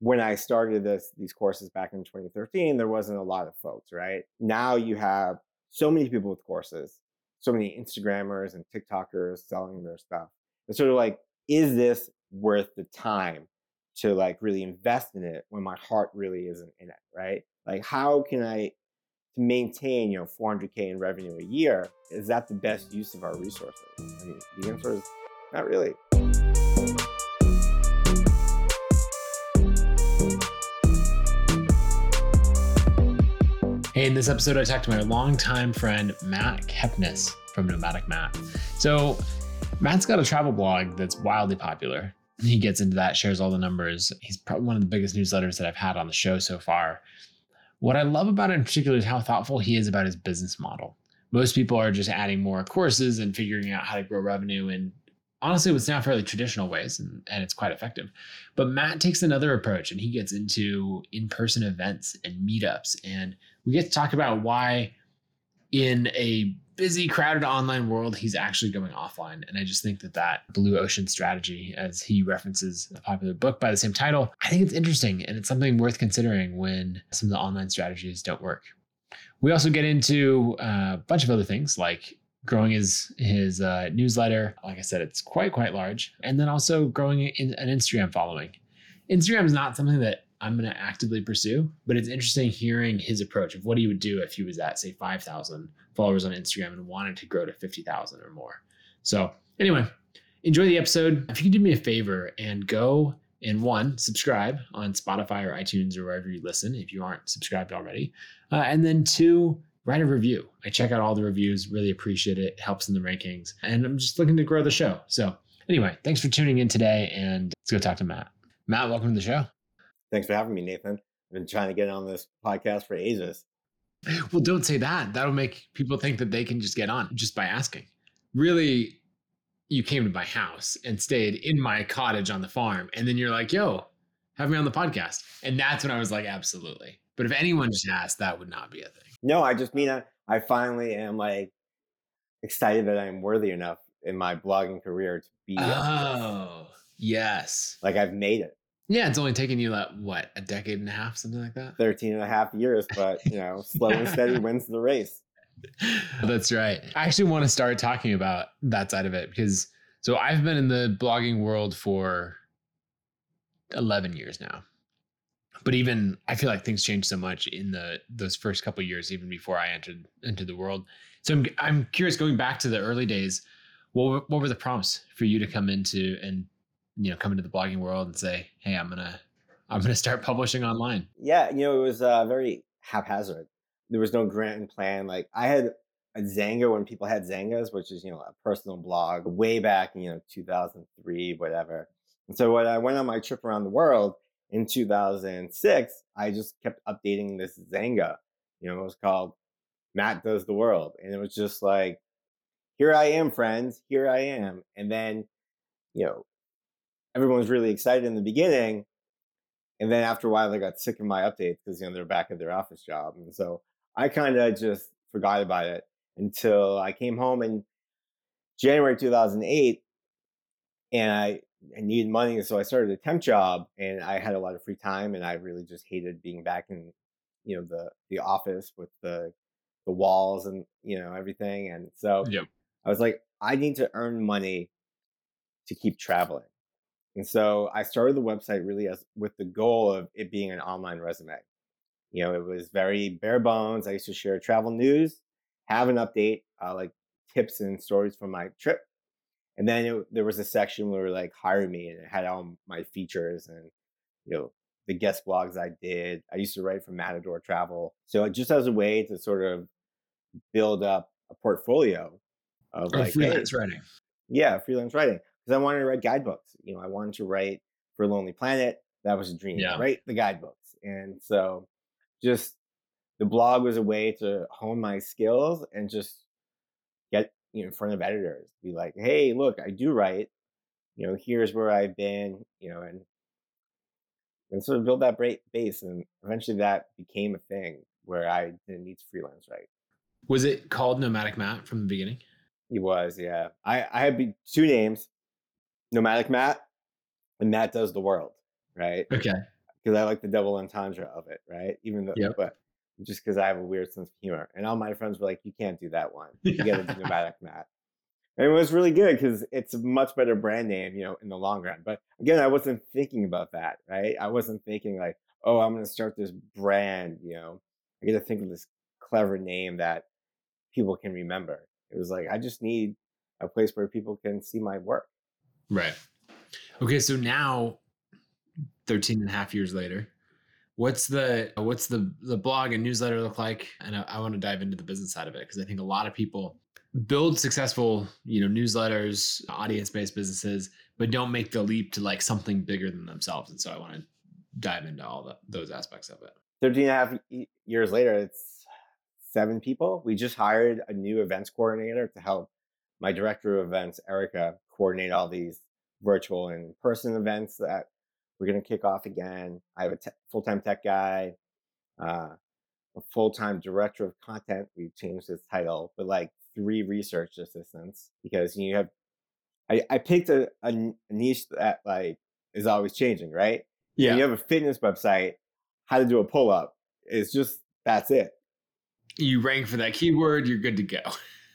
when I started these courses back in 2013, there wasn't a lot of folks, right? Now you have so many people with courses, so many Instagrammers and TikTokers selling their stuff. It's sort of like, is this worth the time to like really invest in it when my heart really isn't in it, right? Like, how can I maintain, you know, $400K in revenue a year? Is that the best use of our resources? I mean, the answer is not really. Hey, in this episode, I talked to my longtime friend, Matt Kepnes from Nomadic Matt. So Matt's got a travel blog that's wildly popular. He gets into that, shares all the numbers. He's probably one of the biggest newsletters that I've had on the show so far. What I love about it in particular is how thoughtful he is about his business model. Most people are just adding more courses and figuring out how to grow revenue in, honestly, what's now fairly traditional ways, and it's quite effective. But Matt takes another approach, and he gets into in-person events and meetups, and we get to talk about why in a busy, crowded online world, he's actually going offline. And I just think that that Blue Ocean Strategy, as he references a popular book by the same title, I think it's interesting, and it's something worth considering when some of the online strategies don't work. We also get into a bunch of other things like growing his newsletter. Like I said, it's quite large. And then also growing an Instagram following. Instagram is not something that I'm going to actively pursue, but it's interesting hearing his approach of what he would do if he was at, say, 5,000 followers on Instagram and wanted to grow to 50,000 or more. So anyway, enjoy the episode. If you could do me a favor and go and subscribe on Spotify or iTunes or wherever you listen, if you aren't subscribed already, and then 2, write a review. I check out all the reviews, really appreciate it. It helps in the rankings, and I'm just looking to grow the show. So anyway, thanks for tuning in today, and let's go talk to Matt. Matt, welcome to the show. Thanks for having me, Nathan. I've been trying to get on this podcast for ages. Well, don't say that. That'll make people think that they can just get on just by asking. Really, you came to my house and stayed in my cottage on the farm. And then you're like, yo, have me on the podcast. And that's when I was like, absolutely. But if anyone just asked, that would not be a thing. No, I just mean I finally am like excited that I'm worthy enough in my blogging career to be. Oh, yes. Like I've made it. Yeah, it's only taken you like, what, a decade and a half, something like that? 13 and a half years, but you know, slow and steady wins the race. That's right. I actually want to start talking about that side of it because, so I've been in the blogging world for 11 years now. But even, I feel like things changed so much in those first couple of years, even before I entered into the world. So I'm curious, going back to the early days, what were the prompts for you to come into and, you know, come into the blogging world and say, hey, I'm gonna start publishing online? Yeah, you know, it was very haphazard. There was no grant and plan. Like I had a Zanga when people had Zangas, which is, you know, a personal blog way back in, you know, 2003, whatever. And so when I went on my trip around the world in 2006, I just kept updating this Zanga. You know, it was called Matt Does the World. And it was just like, here I am, friends, here I am. And then, you know, everyone was really excited in the beginning. And then after a while, they got sick of my updates because, you know, they're back at their office job. And so I kind of just forgot about it until I came home in January 2008. And I needed money. So I started a temp job, and I had a lot of free time. And I really just hated being back in, you know, the office with the walls and, you know, everything. And so yep. I was like, I need to earn money to keep traveling. And so I started the website really with the goal of it being an online resume. You know, it was very bare bones. I used to share travel news, have an update, like tips and stories from my trip. And then there was a section where like hire me, and it had all my features and, you know, the guest blogs I did. I used to write for Matador Travel. So just as a way to sort of build up a portfolio of like freelance writing. Yeah, freelance writing. Because I wanted to write guidebooks. You know, I wanted to write for Lonely Planet. That was a dream, yeah. Write the guidebooks. And so just the blog was a way to hone my skills and just get, you know, in front of editors. Be like, hey, look, I do write. You know, here's where I've been, you know, and sort of build that base. And eventually that became a thing where I didn't need to freelance write. Was it called Nomadic Matt from the beginning? It was, yeah. I had two names. Nomadic Matt and Matt Does the World, right? Okay. because I like the double entendre of it, right? Even though, but just because I have a weird sense of humor. And all my friends were like, you can't do that one. You got to do Nomadic Matt. And it was really good because it's a much better brand name, you know, in the long run. But again, I wasn't thinking about that, right? I wasn't thinking like, oh, I'm going to start this brand, you know. I get to think of this clever name that people can remember. It was like, I just need a place where people can see my work. Right. Okay. So now 13 and a half years later, what's the blog and newsletter look like? And I want to dive into the business side of it, because I think a lot of people build successful, you know, newsletters, audience-based businesses, but don't make the leap to like something bigger than themselves. And so I want to dive into all those aspects of it. 13 and a half years later, it's 7 people. We just hired a new events coordinator to help my director of events, Erica, coordinate all these virtual and in-person events that we're going to kick off again. I have a full-time tech guy, a full-time director of content. We changed his title, but like 3 research assistants, because you have, I picked a niche that like is always changing, right? Yeah. When you have a fitness website, how to do a pull-up. It's just, that's it. You rank for that keyword, you're good to go.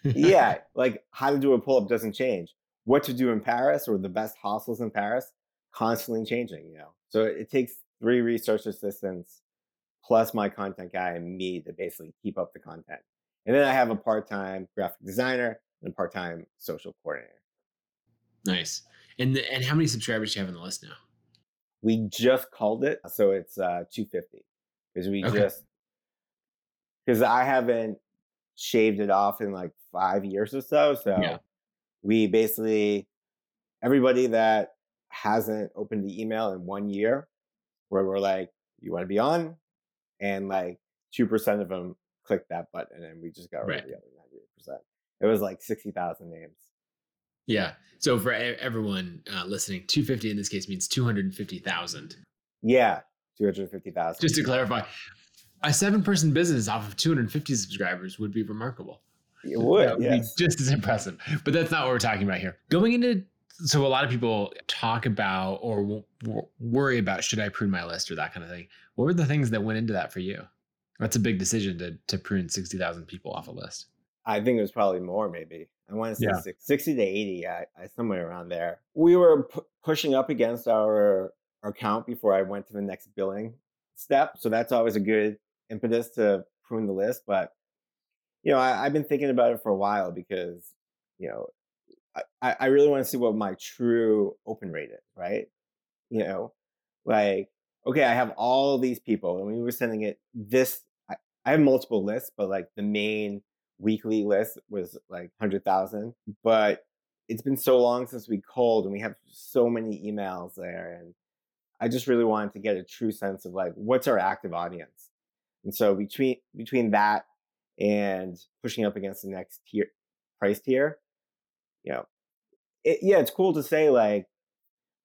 Yeah. Like how to do a pull-up doesn't change. What to do in Paris, or the best hostels in Paris, constantly changing, you know? So it takes 3 research assistants plus my content guy and me to basically keep up the content. And then I have a part-time graphic designer and a part-time social coordinator. Nice. And how many subscribers do you have on the list now? We just called it, so it's 250, because I haven't shaved it off in like 5 years or so. So we basically, everybody that hasn't opened the email in 1 year, where we're like, you want to be on? And like 2% of them clicked that button, and we just got rid of the other 98%. It was like 60,000 names. Yeah. So for everyone listening, 250 in this case means 250,000. Yeah. 250,000. Just to clarify, a 7-person business off of 250 subscribers would be remarkable. It would. That would be just as impressive. But that's not what we're talking about here. So a lot of people talk about or worry about, should I prune my list or that kind of thing? What were the things that went into that for you? That's a big decision to prune 60,000 people off a list. I think it was probably more, maybe. I want to say 60 to 80, somewhere around there. We were pushing up against our count before I went to the next billing step. So that's always a good impetus to prune the list. But, you know, I've been thinking about it for a while, because, you know, I really want to see what my true open rate is, right? You know, like, okay, I have all these people, and we were sending it this. I have multiple lists, but like the main weekly list was like 100,000, but it's been so long since we called, and we have so many emails there. And I just really wanted to get a true sense of like, what's our active audience? And so between that and pushing up against the next price tier, you know, it's cool to say like,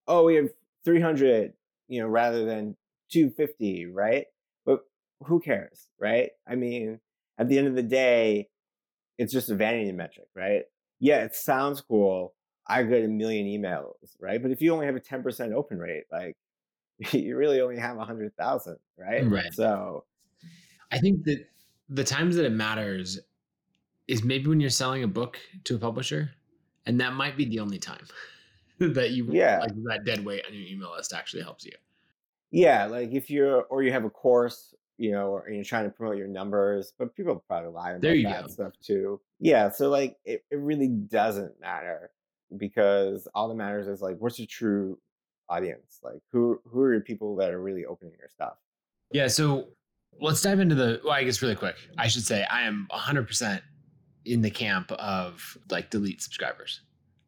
oh, we have 300, you know, rather than 250, right? But who cares, right? I mean, at the end of the day, it's just a vanity metric, right? Yeah, it sounds cool. I got 1 million emails, right? But if you only have a 10% open rate, like you really only have 100,000, right? Right. So I think that the times that it matters is maybe when you're selling a book to a publisher, and that might be the only time that you like that dead weight on your email list actually helps you. Yeah, like if you have a course, you know, or you're trying to promote your numbers, but people probably lie about that stuff too. Yeah. So like, it really doesn't matter, because all that matters is like, what's your true audience? Like who are your people that are really opening your stuff? Yeah. So let's dive into I guess really quick, I should say I am 100% in the camp of like delete subscribers,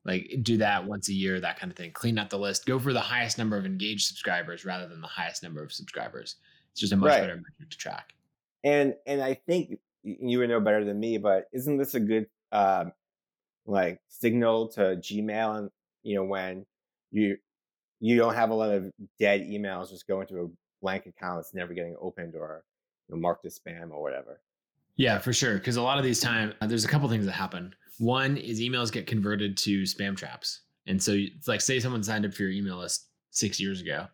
like do that once a year, that kind of thing, clean up the list, go for the highest number of engaged subscribers rather than the highest number of subscribers. It's just a much better metric to track. And I think you would know better than me, but isn't this a good like signal to Gmail? And you know, when you don't have a lot of dead emails just go into a blank account that's never getting opened, or you know, marked as spam or whatever. Yeah, for sure. Because a lot of these times, there's a couple things that happen. One is emails get converted to spam traps, and so it's like, say someone signed up for your email list 6 years ago.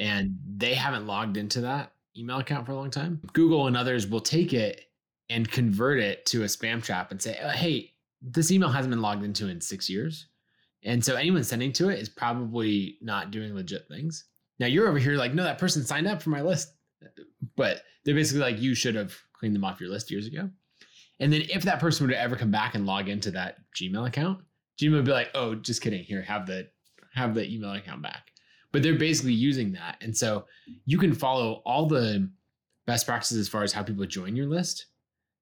and they haven't logged into that email account for a long time, Google and others will take it and convert it to a spam trap and say, oh, hey, this email hasn't been logged into in 6 years. And so anyone sending to it is probably not doing legit things. Now you're over here like, no, that person signed up for my list. But they're basically like, you should have cleaned them off your list years ago. And then if that person were to ever come back and log into that Gmail account, Gmail would be like, oh, just kidding. Here, have the email account back. But they're basically using that. And so you can follow all the best practices as far as how people join your list.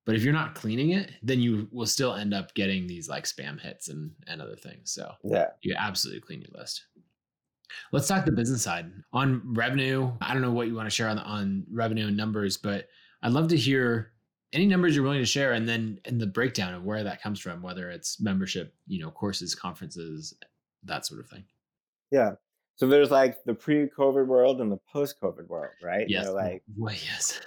But if you're not cleaning it, then you will still end up getting these like spam hits and other things. So yeah, you absolutely clean your list. Let's talk the business side. On revenue, I don't know what you want to share on revenue and numbers, but I'd love to hear any numbers you're willing to share and then in the breakdown of where that comes from, whether it's membership, courses, conferences, that sort of thing. Yeah. So there's like the pre-COVID world and the post-COVID world, right? Yes. Yes.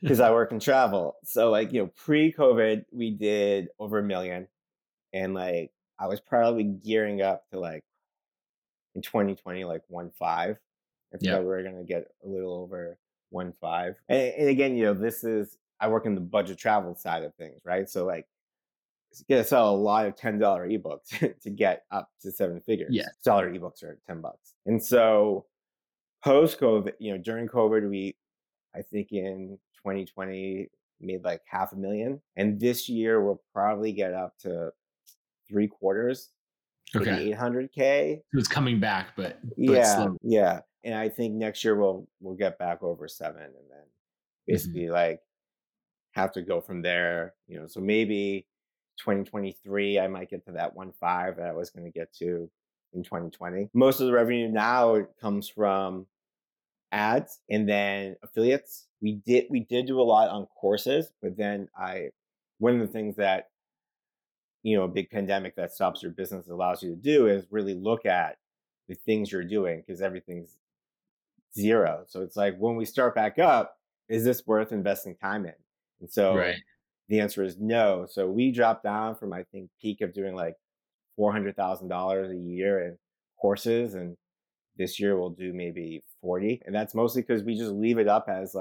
Because I work in travel. So pre-COVID, we did over 1 million. And I was probably gearing up to in 2020, 1.5. I thought we were going to get a little over 1.5. And again, I work in the budget travel side of things, right? So it's going to sell a lot of $10 ebooks to get up to seven figures. Yeah. Dollar ebooks are $10. And so post COVID, during COVID, I think in 2020 made $500,000. And this year we'll probably get up to 3/4. Okay. 800K. So it's coming back, but slow. Yeah. And I think next year we'll get back over 7 and then basically have to go from there, so maybe 2023, I might get to that 1.5 that I was going to get to in 2020. Most of the revenue now comes from ads and then affiliates. We did do a lot on courses, but then one of the things that a big pandemic that stops your business allows you to do is really look at the things you're doing because everything's zero. So it's when we start back up, is this worth investing time in? And so the answer is no. So we dropped down from, I think, peak of doing $400,000 a year in courses. And this year we'll do maybe 40. And that's mostly because we just leave it up as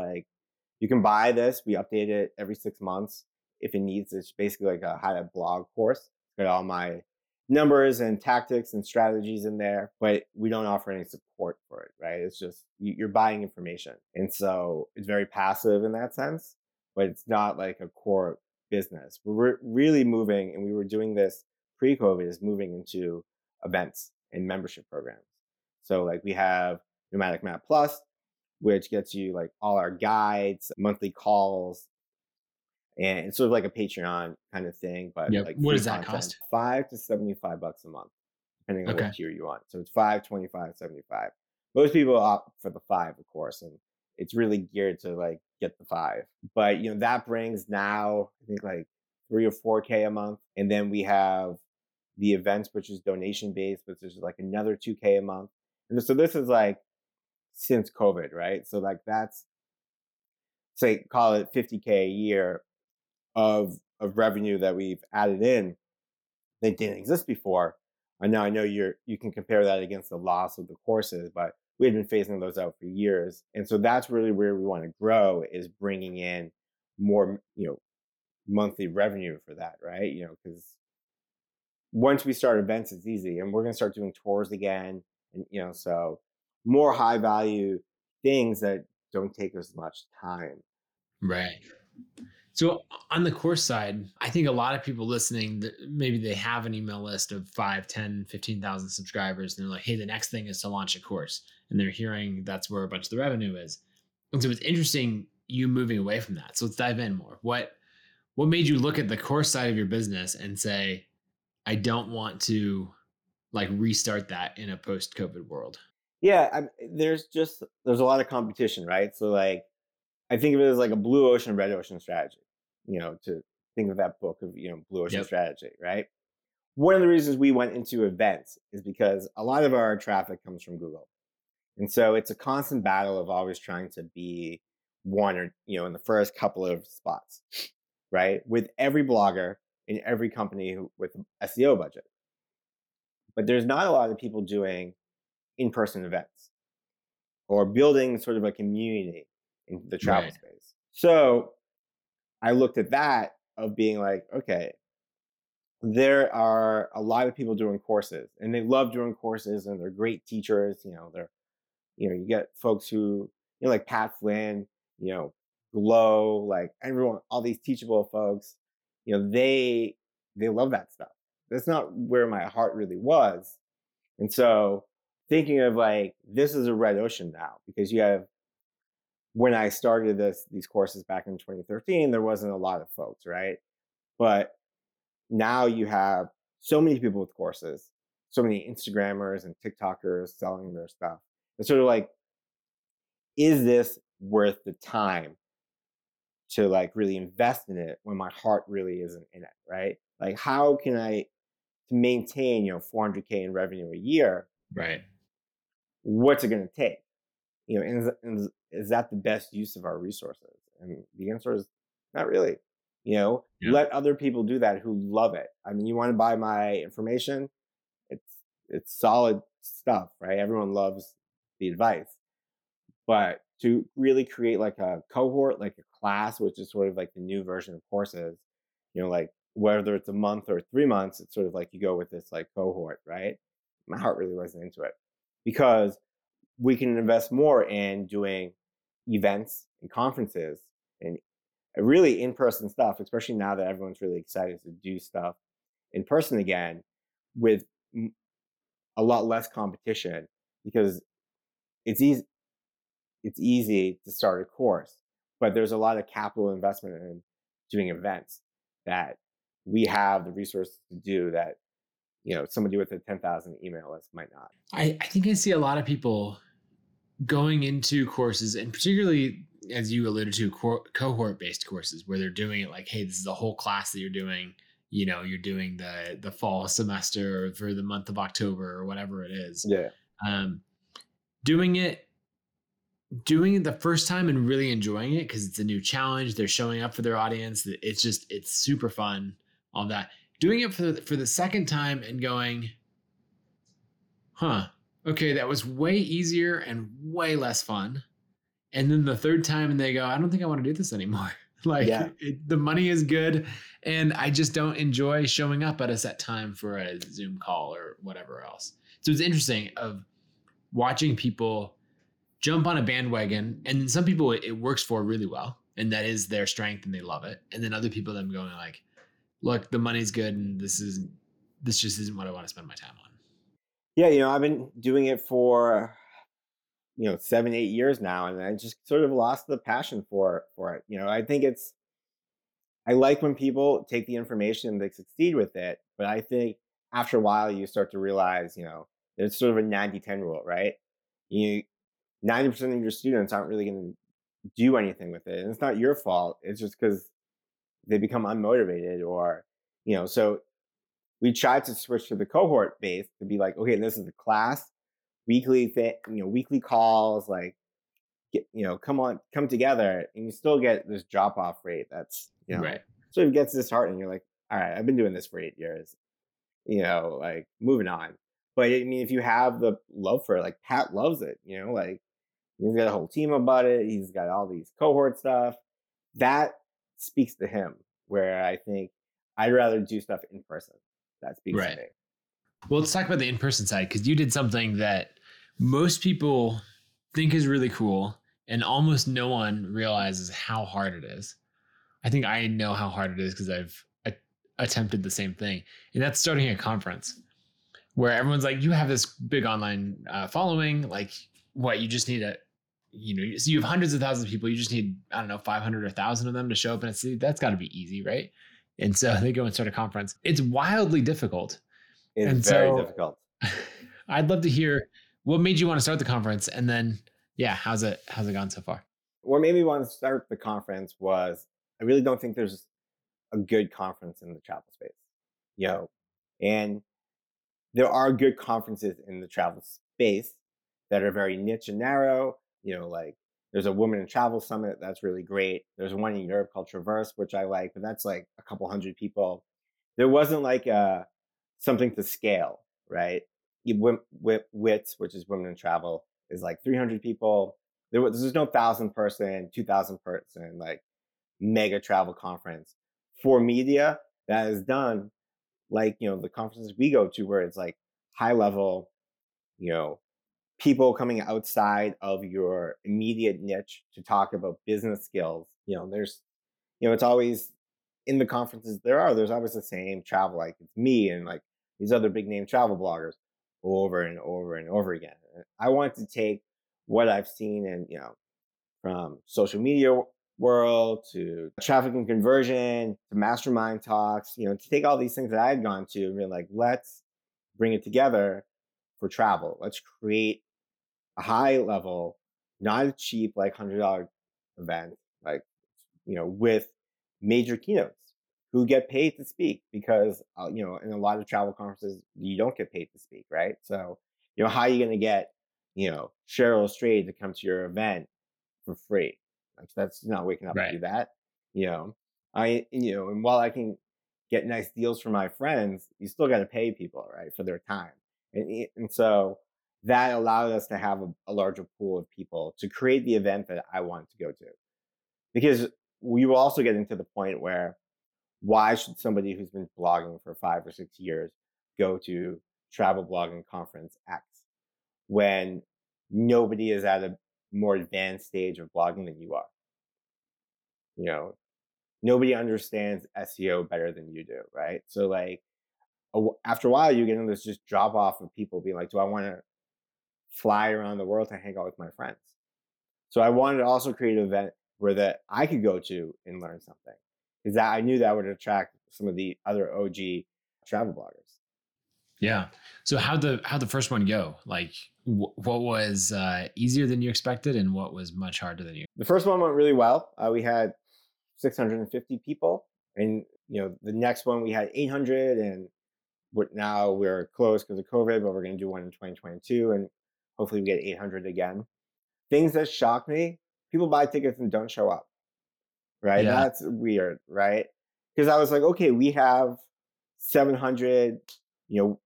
you can buy this. We update it every 6 months. If it needs, it's basically a how to blog course. Got all my numbers and tactics and strategies in there, but we don't offer any support for it, right? It's just you're buying information. And so it's very passive in that sense, but it's not a core business. We're really moving, and we were doing this pre-COVID, is moving into events and membership programs. So we have Nomadic Matt Plus, which gets you all our guides, monthly calls, and it's sort of a Patreon kind of thing, but what does that cost? $5 to $75 a month, depending on what tier you want. So it's $5, $25, $75. Most people opt for the $5, of course, and it's really geared to get the $5. But that brings now I think $3,000 or $4,000 a month, and then we have the events, which is donation based, which is another $2,000 a month. And so this is since COVID, right? So that's say call it $50,000 a year of revenue that we've added in that didn't exist before. And now I know you can compare that against the loss of the courses, but we had been phasing those out for years. And so that's really where we want to grow, is bringing in more, monthly revenue for that, right? Because once we start events, it's easy, and we're going to start doing tours again. And, so more high value things that don't take as much time. Right. So on the course side, I think a lot of people listening, maybe they have an email list of 5, 10, 15,000 subscribers. And they're like, hey, the next thing is to launch a course. And they're hearing that's where a bunch of the revenue is. And so it's interesting you moving away from that. So let's dive in more. What made you look at the course side of your business and say, I don't want to restart that in a post-COVID world? Yeah, there's a lot of competition, right? So I think of it as a blue ocean, red ocean strategy, to think of that book of, blue ocean strategy, right? One of the reasons we went into events is because a lot of our traffic comes from Google. And so it's a constant battle of always trying to be one or, in the first couple of spots, right? With every blogger and every company with SEO budget. But there's not a lot of people doing in-person events. or building sort of a community in the travel right. space. So I looked at that of being like, okay, there are a lot of people doing courses and they love doing courses and they're great teachers. You know, they're, you know, you get folks who, you know, like Pat Flynn, you know, Glow, like everyone, all these teachable folks, you know, they love that stuff. That's not where my heart really was. And so thinking of like, this is a red ocean now, because you have, when I started these courses back in 2013, there wasn't a lot of folks, right? But now you have so many people with courses, so many Instagrammers and TikTokers selling their stuff. It's sort of like, is this worth the time to like really invest in it when my heart really isn't in it, right? Like, how can I maintain, you know, $400K in revenue a year? Right. What's it going to take? You know, and is that the best use of our resources? And the answer is not really. You know, yeah. Let other people do that who love it. I mean, you want to buy my information? It's solid stuff, right? Everyone loves the advice. But to really create like a cohort, like a class, which is sort of like the new version of courses, you know, like whether it's a month or 3 months, it's sort of like you go with this like cohort, right? My heart really wasn't into it because we can invest more in doing events and conferences and really in-person stuff, especially now that everyone's really excited to do stuff in person again with a lot less competition, because it's easy to start a course, but there's a lot of capital investment in doing events that we have the resources to do that, you know, somebody with a 10,000 email list might not. I think I see a lot of people going into courses, and particularly as you alluded to, cohort-based courses where they're doing it like, hey, this is the whole class that you're doing. You know, you're doing the fall semester or for the month of October or whatever it is. Yeah. Doing it the first time and really enjoying it because it's a new challenge. They're showing up for their audience. It's just, it's super fun, all that. Doing it for the second time and going, huh, okay, that was way easier and way less fun. And then the third time and they go, I don't think I want to do this anymore. Like yeah. The money is good and I just don't enjoy showing up at a set time for a Zoom call or whatever else. So it's interesting of watching people jump on a bandwagon, and then some people it works for really well and that is their strength and they love it. And then other people them going like, look, the money's good and this just isn't what I want to spend my time on. Yeah, you know, I've been doing it for, you know, 7-8 years now, and I just sort of lost the passion for it. You know, I think I like when people take the information and they succeed with it, but I think after a while you start to realize, you know, there's sort of a 90-10 rule, right? 90% of your students aren't really going to do anything with it. And it's not your fault. It's just because they become unmotivated or, you know, so we tried to switch to the cohort base to be like, okay, this is a class, weekly thing, you know, weekly calls, like, get, you know, come together, and you still get this drop off rate. That's, you know, right. Sort of gets disheartening. You're like, all right, I've been doing this for 8 years, you know, like moving on. But I mean, if you have the love for it, like Pat loves it, you know, like he's got a whole team about it. He's got all these cohort stuff that speaks to him, where I think I'd rather do stuff in person. That speaks right. to me. Well, let's talk about the in-person side, because you did something that most people think is really cool and almost no one realizes how hard it is. I think I know how hard it is because I've attempted the same thing. And that's starting a conference where everyone's like, you have this big online following, like what, you just need so you have hundreds of thousands of people. You just need, I don't know, 500 or 1,000 of them to show up in a city. That's got to be easy, right? And so they go and start a conference. It's wildly difficult. It's very difficult. I'd love to hear what made you want to start the conference, and then, yeah, how's it gone so far? What made me want to start the conference was I really don't think there's a good conference in the travel space, you know, and there are good conferences in the travel space that are very niche and narrow, you know, like there's a Women in Travel Summit that's really great. There's one in Europe called Traverse, which I like, but that's like a couple hundred people. There wasn't like something to scale, right? WITS, which is Women in Travel, is like 300 people. There's no 1,000 person, 2,000 person, like mega travel conference for media that is done like, you know, the conferences we go to where it's like high level, you know, people coming outside of your immediate niche to talk about business skills. You know, there's, you know, it's always in the conferences there's always the same travel, like it's me and like these other big name travel bloggers over and over and over again. I want to take what I've seen and, you know, from social media world to traffic and conversion to mastermind talks, you know, to take all these things that I had gone to and be like, let's bring it together for travel. Let's create a high level, not a cheap, like $100 event, like, you know, with major keynotes who get paid to speak because, you know, in a lot of travel conferences, you don't get paid to speak, right? So, you know, how are you going to get, you know, Cheryl Strayed to come to your event for free? Like, that's not waking up right. To do that. You know, and while I can get nice deals from my friends, you still got to pay people, right, for their time. And so that allowed us to have a larger pool of people to create the event that I wanted to go to. Because we were also getting to the point where why should somebody who's been blogging for 5 or 6 years go to travel blogging conference X when nobody is at a more advanced stage of blogging than you are? You know, nobody understands SEO better than you do, right? So like, after a while, you get in this just drop off of people being like, do I want to fly around the world to hang out with my friends? So I wanted to also create an event where that I could go to and learn something, because that I knew that would attract some of the other OG travel bloggers. Yeah. So how'd the first one go? Like what was easier than you expected and what was much harder than you? The first one went really well. We had 650 people, and you know, the next one we had 800, and now we're closed because of COVID, but we're going to do one in 2022 and hopefully we get 800 again. Things that shock me, people buy tickets and don't show up, right? Yeah. That's weird, right? Because I was like, okay, we have 700, you know,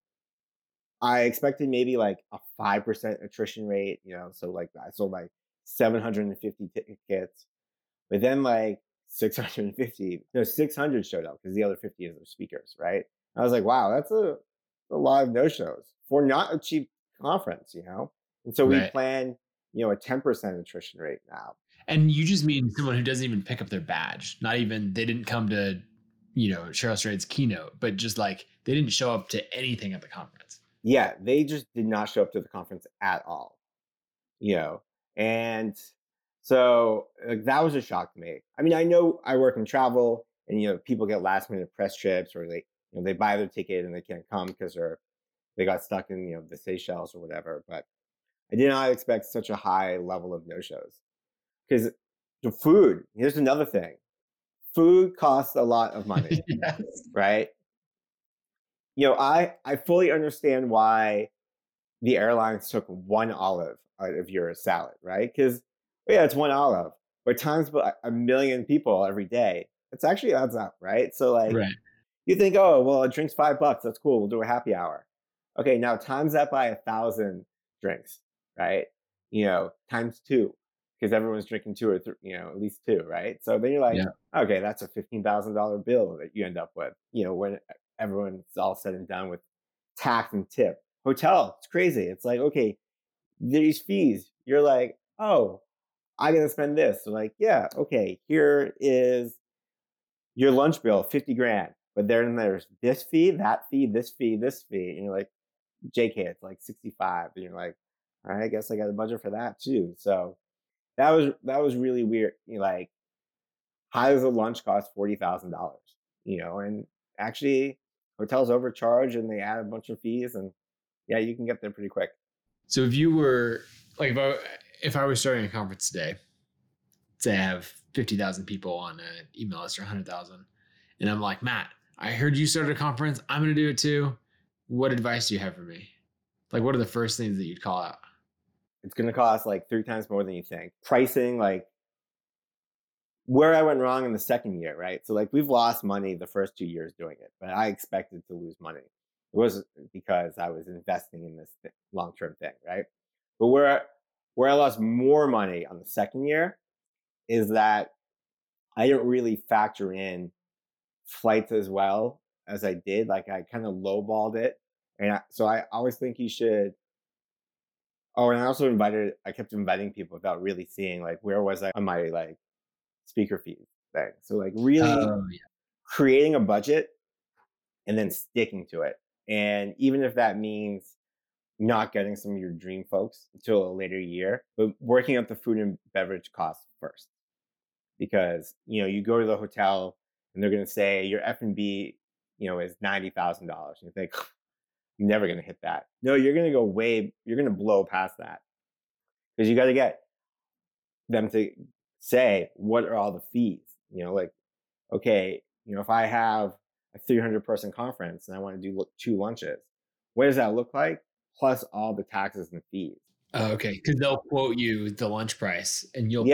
I expected maybe like a 5% attrition rate, you know, so like I sold like 750 tickets, but then like 600 showed up because the other 50 is their speakers, right? I was like, wow, that's a lot of no-shows for not a cheap conference, you know? And so we plan, you know, a 10% attrition rate now. And you just mean someone who doesn't even pick up their badge, not even, they didn't come to, you know, Cheryl Strayed's keynote, but just like, they didn't show up to anything at the conference. Yeah, they just did not show up to the conference at all, you know? And so like, that was a shock to me. I mean, I know I work in travel and, you know, people get last minute press trips or like, you know, they buy their ticket and they can't come because they got stuck in, you know, the Seychelles or whatever. But I did not expect such a high level of no-shows. Because the food, here's another thing. Food costs a lot of money, yes. Right? You know, I fully understand why the airlines took one olive out of your salad, right? Because, yeah, it's one olive. But times a million people every day, it's actually adds up, right? So, like... Right. You think, oh, well, a drink's $5. That's cool. We'll do a happy hour. Okay, now times that by 1,000 drinks, right? You know, times 2, because everyone's drinking 2 or 3, you know, at least 2, right? So then you're like, yeah. Okay, that's a $15,000 bill that you end up with, you know, when everyone's all said and done with tax and tip. Hotel, it's crazy. It's like, okay, these fees, you're like, oh, I'm going to spend this. So like, yeah, okay, here is your lunch bill, $50,000. But then there's this fee, that fee, this fee, this fee. And you're like, JK, it's like 65. And you're like, all right, I guess I got a budget for that too. So that was really weird. You're like, how does a lunch cost $40,000? You know, and actually hotels overcharge and they add a bunch of fees, and yeah, you can get there pretty quick. So if you were like, if I was starting a conference today, say I have 50,000 people on an email list or 100,000, and I'm like, Matt, I heard you started a conference. I'm going to do it too. What advice do you have for me? Like, what are the first things that you'd call out? It's going to cost like 3 times more than you think. Pricing, like where I went wrong in the second year, right? So like we've lost money the first 2 years doing it, but I expected to lose money. It wasn't because I was investing in this long-term thing, right? But where Where I lost more money on the second year is that I didn't really factor in flights as well as I did. Like, I kind of lowballed it. And so I always think you should. Oh, and I also kept inviting people without really seeing, like, where was I on my, like, speaker fees thing. So, like, really creating a budget and then sticking to it. And even if that means not getting some of your dream folks until a later year, but working out the food and beverage costs first. Because, you know, you go to the hotel and they're going to say your F&B, you know, is $90,000. And you think, I'm never going to hit that. No, you're going to blow past that. Because you got to get them to say, what are all the fees? You know, like, okay, you know, if I have a 300-person conference and I want to do 2 lunches, what does that look like? Plus all the taxes and fees. Oh, okay, because they'll quote you the lunch price, and you'll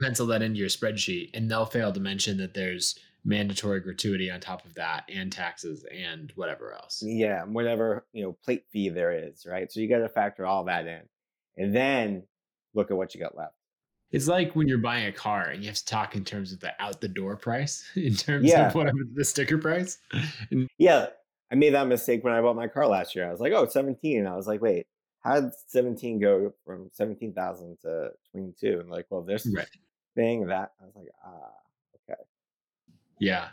pencil that into your spreadsheet, and they'll fail to mention that there's mandatory gratuity on top of that, and taxes, and whatever else. Yeah, whatever, you know, plate fee there is, right? So you got to factor all that in, and then look at what you got left. It's like when you're buying a car and you have to talk in terms of the out the door price, in terms of whatever the sticker price. Yeah, I made that mistake when I bought my car last year. I was like, oh, 17. I was like, wait, how did 17 go from 17,000 to 22? And like, well, this thing, that. I was like, okay. Yeah.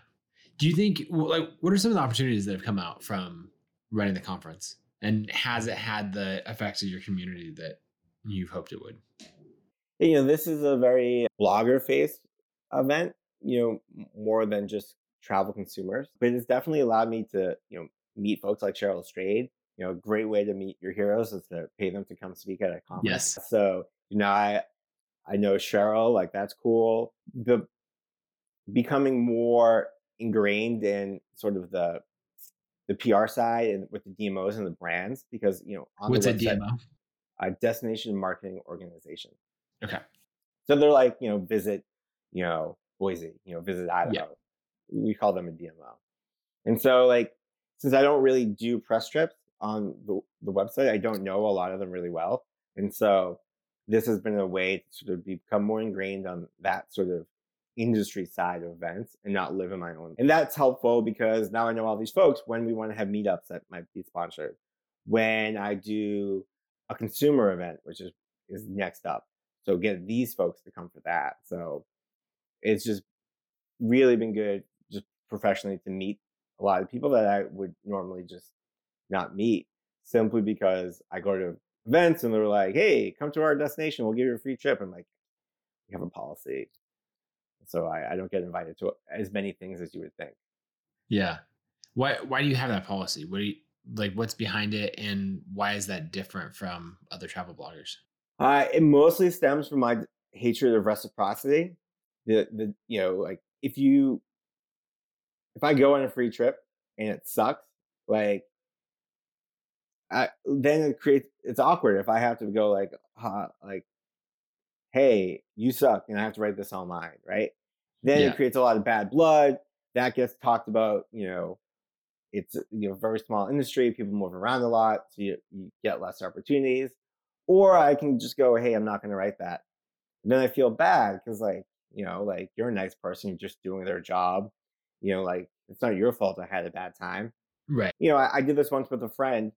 Do you think, like, what are some of the opportunities that have come out from running the conference? And has it had the effects of your community that you've hoped it would? You know, this is a very blogger-faced event, you know, more than just travel consumers, but it's definitely allowed me to, you know, meet folks like Cheryl Strayed. You know, a great way to meet your heroes is to pay them to come speak at a conference. Yes. So, you know, I know Cheryl, like, that's cool. The becoming more ingrained in sort of the PR side and with the DMOs and the brands, because, you know, on what's the website, a DMO? A destination marketing organization. Okay. So they're like, you know, visit, you know, Boise, you know, visit Idaho. Yeah. We call them a DMO. And so, like, since I don't really do press trips on the website, I don't know a lot of them really well. And so this has been a way to sort of become more ingrained on that sort of industry side of events and not live in my own. And that's helpful because now I know all these folks when we want to have meetups that might be sponsored. When I do a consumer event, which is next up. So get these folks to come for that. So it's just really been good just professionally to meet a lot of people that I would normally just not meet simply because I go to events and they're like, hey, come to our destination. We'll give you a free trip. I'm like, we have a policy. So I don't get invited to as many things as you would think. Yeah. Why do you have that policy? What do you, like, what's behind it? And why is that different from other travel bloggers? It mostly stems from my hatred of reciprocity. The you know, like, if I go on a free trip and it sucks, like, then it's awkward if I have to go like, hey, you suck, and I have to write this online, right? Then it creates a lot of bad blood that gets talked about. You know, it's, you know, very small industry, people move around a lot, so you get less opportunities. Or I can just go, hey, I'm not going to write that. And then I feel bad because, like, you know, like, you're a nice person, you're just doing their job. You know, like, it's not your fault I had a bad time. Right. You know, I did this once with a friend,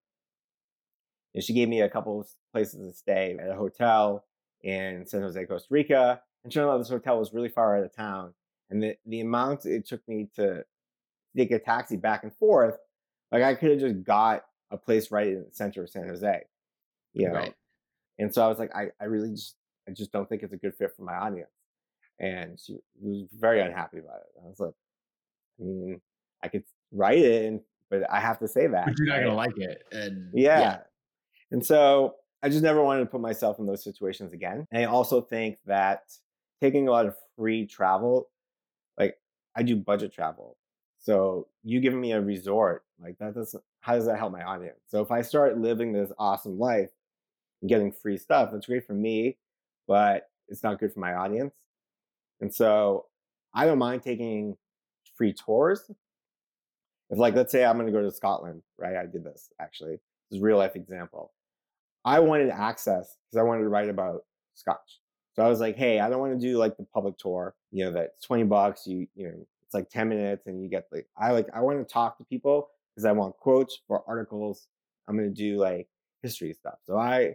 and she gave me a couple of places to stay at a hotel in San Jose, Costa Rica. And sure enough, this hotel was really far out of town. And the amount it took me to take a taxi back and forth, like, I could have just got a place right in the center of San Jose. You know? Right. And so I was like, I really just don't think it's a good fit for my audience. And she was very unhappy about it. I was like, I mean, I could write it, but I have to say that. But you're not going to like it. And yeah. And so I just never wanted to put myself in those situations again. And I also think that taking a lot of free travel, like, I do budget travel. So you giving me a resort, like, how does that help my audience? So if I start living this awesome life, getting free stuff, that's great for me, but it's not good for my audience. And so I don't mind taking free tours. If, like, let's say I'm going to go to Scotland, right? I did this, actually. This is a real life example. I wanted access because I wanted to write about Scotch. So I was like, hey, I don't want to do like the public tour, you know, that's $20, you know, it's like 10 minutes and you get I want to talk to people because I want quotes for articles. I'm going to do like history stuff. So I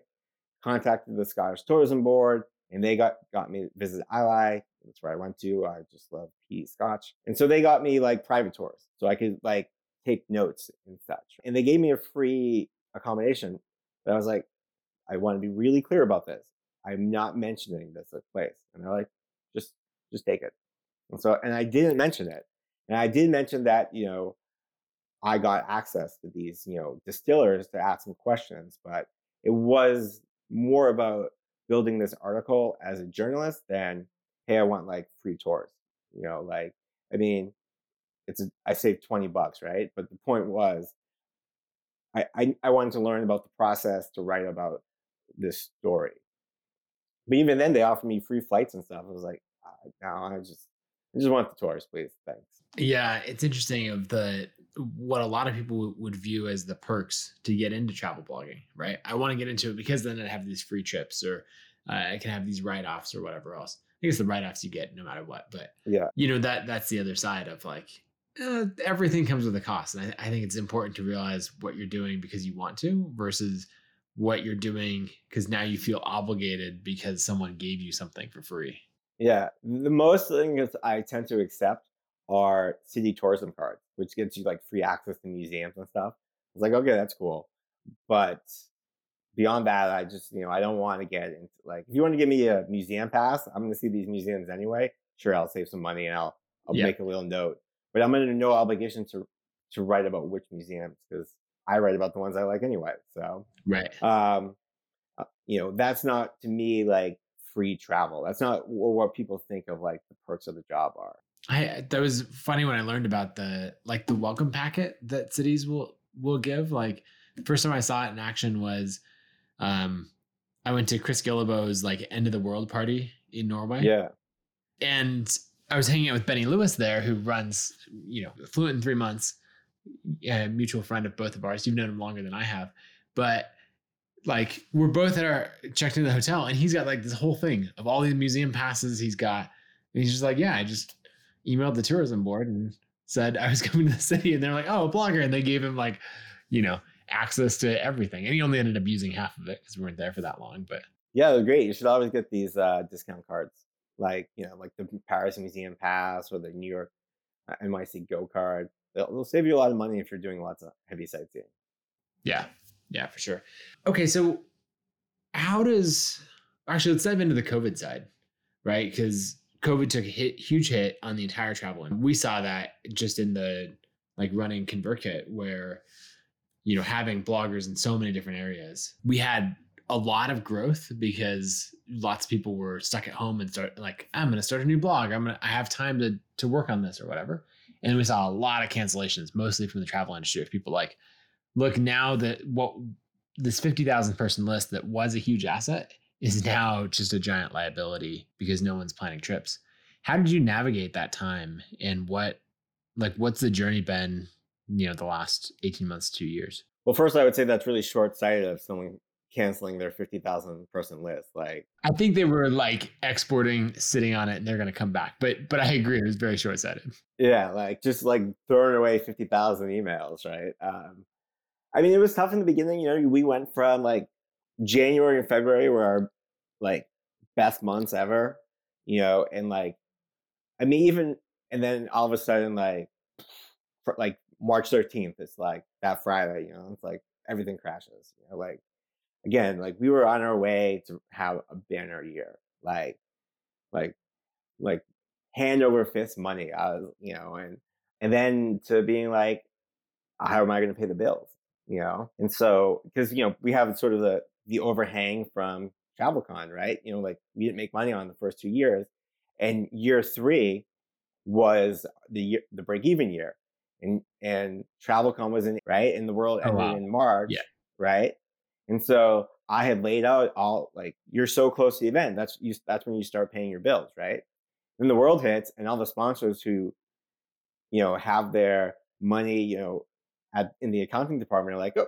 contacted the Scottish Tourism Board and they got me to visit Islay. That's where I went to. I just love peat Scotch. And so they got me like private tours so I could like take notes and such. And they gave me a free accommodation. But I was like, I want to be really clear about this. I'm not mentioning this place. And they're like, just take it. And so, and I didn't mention it. And I did mention that, you know, I got access to these, you know, distillers to ask them questions, but it was more about building this article as a journalist than, hey, I want like free tours, you know, like, I mean, I saved $20, right? But the point was, I wanted to learn about the process to write about this story. But even then, they offered me free flights and stuff. I was like, no, I just want the tours, please. Thanks. Yeah, it's interesting of what a lot of people would view as the perks to get into travel blogging, right? I want to get into it because then I have these free trips or I can have these write-offs or whatever else. I think it's the write-offs you get no matter what. But, yeah, you know, that's the other side of like, everything comes with a cost. And I think it's important to realize what you're doing because you want to versus what you're doing because now you feel obligated because someone gave you something for free. Yeah. The most things I tend to accept are city tourism cards, which gets you like free access to museums and stuff. I was like, okay, that's cool. But beyond that, I just, you know, I don't want to get into like, if you want to give me a museum pass, I'm going to see these museums anyway. Sure. I'll save some money and I'll make a little note, but I'm under no obligation to write about which museums because I write about the ones I like anyway. So, right. You know, that's not to me like free travel. That's not what people think of like the perks of the job are. That was funny when I learned about the welcome packet that cities will give. Like the first time I saw it in action was, I went to Chris Gillibo's like end of the world party in Norway. Yeah. And I was hanging out with Benny Lewis there who runs, you know, Fluent in 3 months, a mutual friend of both of ours. You've known him longer than I have, but like we're both checked into the hotel and he's got like this whole thing of all these museum passes he's got. And he's just like, yeah, I just emailed the tourism board and said I was coming to the city. And they're like, oh, a blogger. And they gave him like, you know, access to everything. And he only ended up using half of it because we weren't there for that long, but. Yeah, they're great. You should always get these discount cards. Like, you know, like the Paris Museum Pass or the New York NYC Go card. They'll save you a lot of money if you're doing lots of heavy sightseeing. Yeah. Yeah, for sure. Okay, so let's dive into the COVID side, right? Because COVID took a huge hit on the entire travel. And we saw that just in the like running ConvertKit where, you know, having bloggers in so many different areas, we had a lot of growth because lots of people were stuck at home and start like, I'm going to start a new blog. I have time to work on this or whatever. And we saw a lot of cancellations, mostly from the travel industry of people like, look, now that what this 50,000 person list that was a huge asset is now just a giant liability because no one's planning trips. How did you navigate that time and what's the journey been, you know, the last 18 months, 2 years? Well, first I would say that's really short-sighted of someone canceling their 50,000 person list. Like I think they were like exporting, sitting on it, and they're going to come back. But I agree, it was very short-sighted. Yeah, like just like throwing away 50,000 emails, right? I mean, it was tough in the beginning. You know, we went from like January and February were our like best months ever, you know, and like, I mean, even, and then all of a sudden, like, March 13th, it's like that Friday, you know, it's like everything crashes. You know, like, again, like we were on our way to have a banner year, like hand over fist money, I was, you know, and then to being like, how am I going to pay the bills? You know, and so because, you know, we have sort of the overhang from TravelCon, right? You know, like we didn't make money on the first 2 years, and year three was the break even year, and TravelCon was in, right, and the world ended in March, yeah, right? And so I had laid out all like you're so close to the event, that's when you start paying your bills, right? Then the world hits, and all the sponsors who, you know, have their money, you know, in the accounting department are like, oh,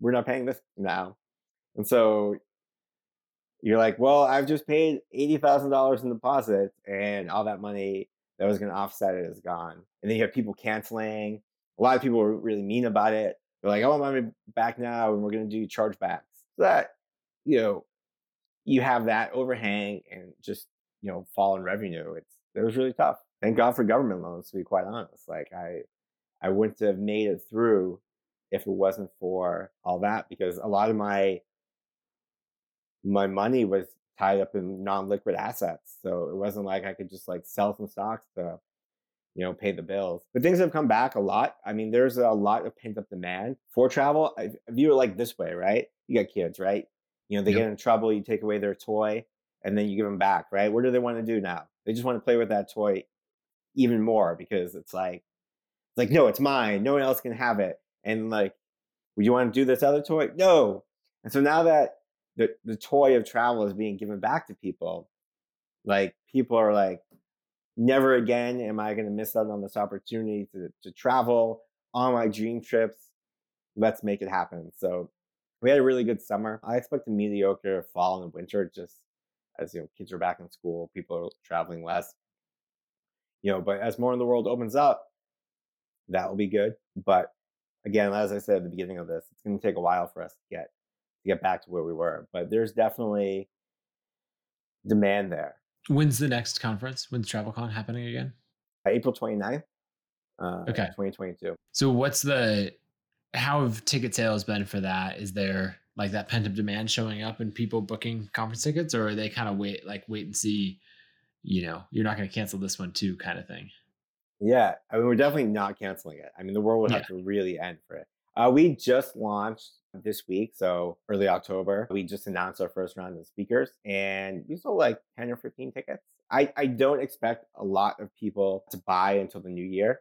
we're not paying this now. And so you're like, well, I've just paid $80,000 in deposits and all that money that was going to offset it is gone. And then you have people canceling. A lot of people are really mean about it. They're like, I want my money back now, and we're going to do chargebacks. So that, you know, you have that overhang and just, you know, fall in revenue. It was really tough. Thank God for government loans, to be quite honest. Like I wouldn't have made it through if it wasn't for all that, because a lot of my money was tied up in non-liquid assets. So it wasn't like I could just like sell some stocks to, you know, pay the bills. But things have come back a lot. I mean, there's a lot of pent up demand for travel. I view it like this way, right? You got kids, right? You know, they get in trouble, you take away their toy and then you give them back, right? What do they want to do now? They just want to play with that toy even more, because it's like, no, it's mine. No one else can have it. And like, would you want to do this other toy? No. And so now that the toy of travel is being given back to people, like people are like, never again am I going to miss out on this opportunity to travel on my dream trips. Let's make it happen. So we had a really good summer. I expect a mediocre fall and winter, just as, you know, kids are back in school, people are traveling less, you know, but as more in the world opens up, that will be good. But again, as I said at the beginning of this, it's going to take a while for us to get back to where we were, but there's definitely demand there. When's the next conference? When's TravelCon happening again? April 29th, okay. 2022. So how have ticket sales been for that? Is there like that pent up demand showing up and people booking conference tickets, or are they kind of wait and see, you know, you're not going to cancel this one too kind of thing? Yeah. I mean, we're definitely not canceling it. I mean, the world would have to really end for it. We just launched this week, so early October. We just announced our first round of speakers, and we sold like 10 or 15 tickets. I don't expect a lot of people to buy until the new year.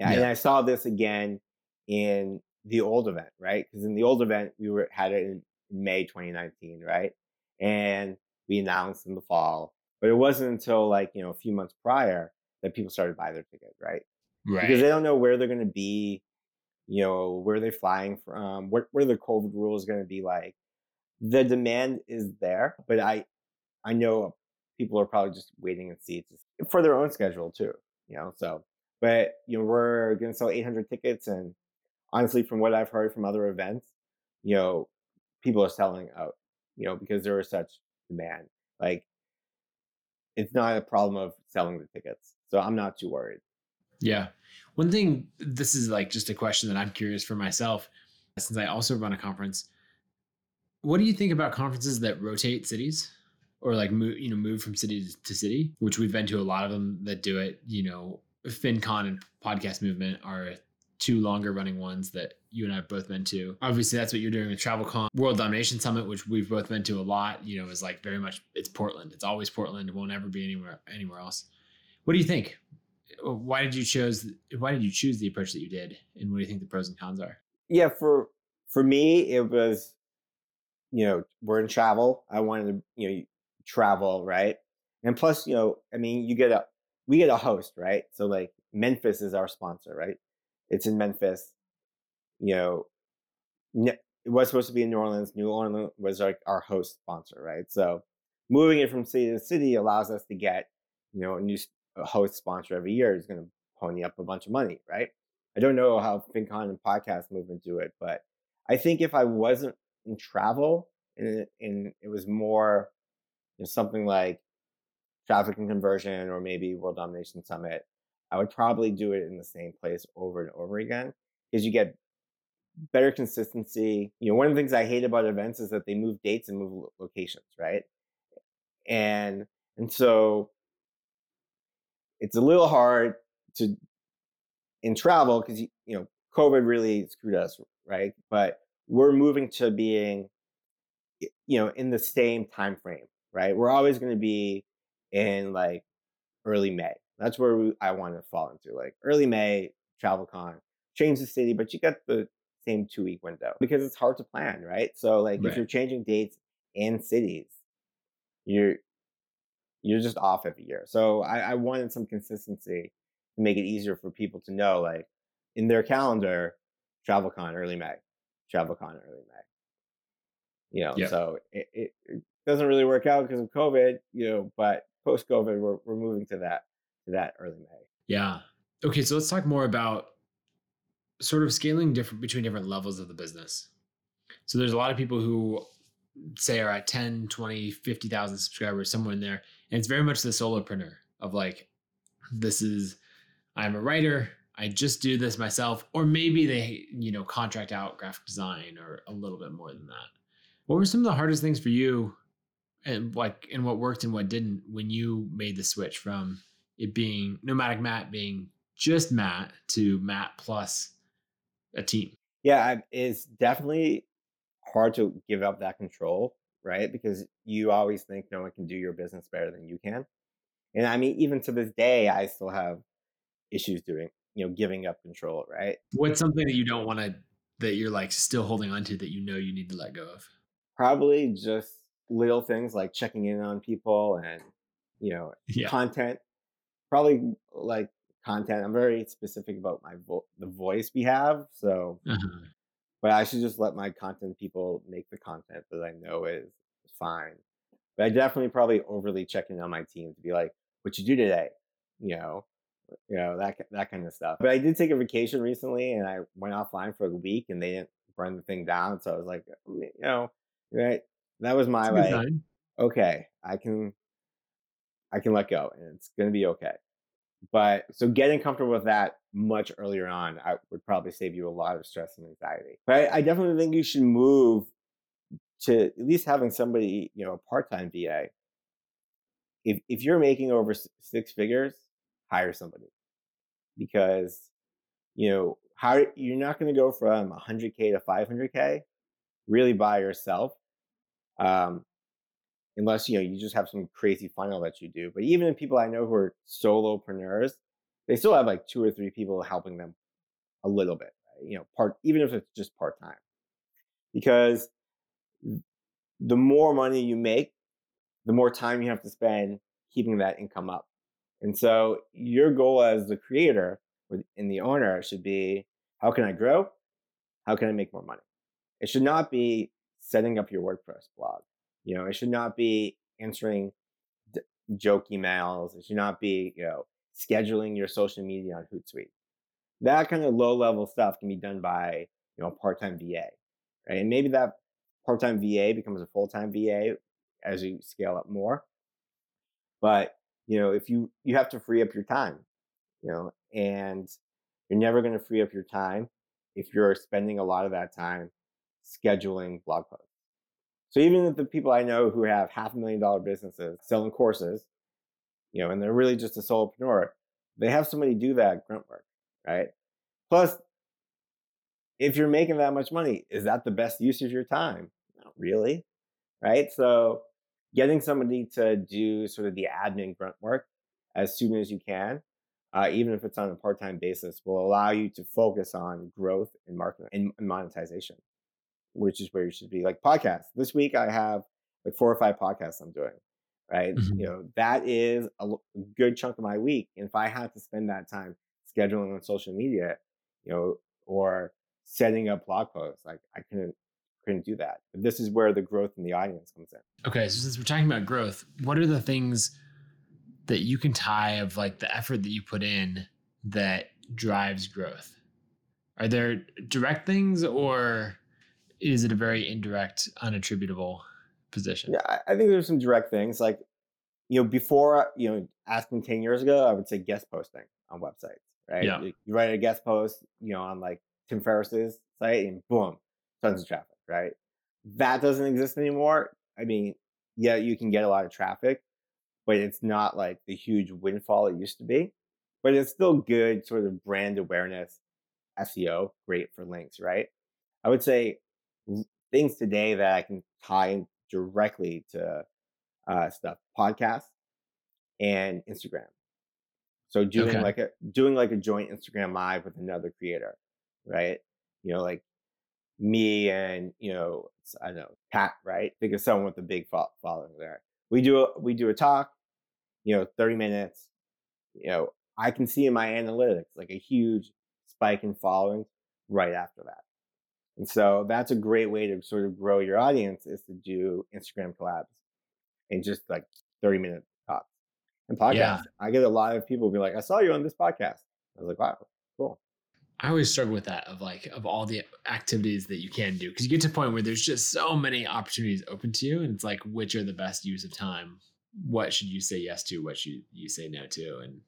And I saw this again in the old event, right? Because in the old event, we had it in May 2019, right? And we announced in the fall. But it wasn't until like, you know, a few months prior that people started to buy their ticket, right? Because they don't know where they're going to be. You know, where are they flying from? What are the COVID rules going to be like? The demand is there, but I know people are probably just waiting and see for their own schedule too, you know? So, but you know, we're going to sell 800 tickets. And honestly, from what I've heard from other events, you know, people are selling out, you know, because there is such demand. Like, it's not a problem of selling the tickets. So I'm not too worried. Yeah. One thing, this is like just a question that I'm curious for myself, since I also run a conference. What do you think about conferences that rotate cities or like move from city to city, which we've been to a lot of them that do it? You know, FinCon and Podcast Movement are two longer running ones that you and I have both been to. Obviously, that's what you're doing with TravelCon. World Domination Summit, which we've both been to a lot, you know, is like very much, it's Portland. It's always Portland. It won't ever be anywhere else. What do you think? Why did you choose the approach that you did, and what do you think the pros and cons are? Yeah, for me, it was, you know, we're in travel. I wanted to, you know, travel, right? And plus, you know, I mean, we get a host, right? So like Memphis is our sponsor, right? It's in Memphis. You know, it was supposed to be in New Orleans. New Orleans was like our host sponsor, right? So moving it from city to city allows us to get, you know, a host sponsor every year is going to pony up a bunch of money, right? I don't know how FinCon and Podcast Movement do it, but I think if I wasn't in travel and it was more, you know, something like Traffic and Conversion or maybe World Domination Summit, I would probably do it in the same place over and over again, because you get better consistency. You know, one of the things I hate about events is that they move dates and move locations, right? And so it's a little hard to in travel because, you know, COVID really screwed us, right? But we're moving to being, you know, in the same time frame, right? We're always going to be in like early May. That's where I want to fall into, like early May, TravelCon, change the city, but you got the same 2-week window because it's hard to plan, right? So like if you're changing dates and cities, you're just off every year. So I wanted some consistency to make it easier for people to know, like in their calendar, TravelCon early May, you know, so it doesn't really work out because of COVID, you know, but post COVID, we're moving to that early May. Yeah. Okay. So let's talk more about sort of scaling between different levels of the business. So there's a lot of people who say are at 10, 20, 50,000 subscribers, somewhere in there. And it's very much the solopreneur of like, I'm a writer. I just do this myself. Or maybe they, you know, contract out graphic design or a little bit more than that. What were some of the hardest things for you and what worked and what didn't when you made the switch from it being Nomadic Matt being just Matt to Matt plus a team? Yeah, it's definitely hard to give up that control, right? Because you always think no one can do your business better than you can. And I mean, even to this day, I still have issues giving up control, right? What's something that you don't want to, that you're like still holding on to that you know you need to let go of? Probably just little things like checking in on people and, you know, content. Probably like content. I'm very specific about my the voice we have. So, but I should just let my content people make the content that I know is fine. But I definitely probably overly check in on my team to be like, what you do today, you know, that kind of stuff. But I did take a vacation recently and I went offline for a week and they didn't burn the thing down. So I was like, you know, right. That was my like, okay, I can let go and it's going to be okay. But so getting comfortable with that much earlier on, I would probably save you a lot of stress and anxiety. But I definitely think you should move to at least having somebody, you know, a part-time VA. If you're making over six figures, hire somebody, because, you know, how you're not going to go from 100K to 500K really by yourself. Unless, you know, you just have some crazy funnel that you do. But even if people I know who are solopreneurs, they still have like two or three people helping them a little bit, you know, even if it's just part-time. Because the more money you make, the more time you have to spend keeping that income up. And so your goal as the creator and the owner should be, how can I grow? How can I make more money? It should not be setting up your WordPress blog. You know, it should not be answering joke emails. It should not be, you know, scheduling your social media on Hootsuite. That kind of low-level stuff can be done by, you know, a part-time VA, right? And maybe that part-time VA becomes a full-time VA as you scale up more. But, you know, if you have to free up your time, you know, and you're never going to free up your time if you're spending a lot of that time scheduling blog posts. So even if the people I know who have $500,000 businesses selling courses, you know, and they're really just a solopreneur, they have somebody do that grunt work, right? Plus, if you're making that much money, is that the best use of your time? Not really, right? So getting somebody to do sort of the admin grunt work as soon as you can, even if it's on a part-time basis, will allow you to focus on growth and marketing and monetization, which is where you should be. Like podcasts. This week I have like 4 or 5 podcasts I'm doing, right? Mm-hmm. You know, that is a good chunk of my week. And if I had to spend that time scheduling on social media, you know, or setting up blog posts, like I couldn't do that. But this is where the growth in the audience comes in. Okay. So since we're talking about growth, what are the things that you can tie of like the effort that you put in that drives growth? Are there direct things, or is it a very indirect, unattributable position? Yeah, I think there's some direct things. Like, you know, before, you know, asking 10 years ago, I would say guest posting on websites, right? Yeah. You write a guest post, you know, on like Tim Ferriss's site and boom, tons of traffic, right? That doesn't exist anymore. I mean, yeah, you can get a lot of traffic, but it's not like the huge windfall it used to be. But it's still good sort of brand awareness, SEO, great for links, right? I would say things today that I can tie directly to stuff, podcasts and Instagram. So doing like a joint Instagram live with another creator, right? You know, like me and, you know, I don't know, Pat, right? Think of someone with a big following there. We do a talk, you know, 30 minutes, you know, I can see in my analytics like a huge spike in following right after that. And so that's a great way to sort of grow your audience, is to do Instagram collabs and just like 30-minute talks and podcasts. Yeah. I get a lot of people be like, I saw you on this podcast. I was like, wow, cool. I always struggle with that, of all the activities that you can do, because you get to a point where there's just so many opportunities open to you. And it's like, which are the best use of time? What should you say yes to? What should you say no to? And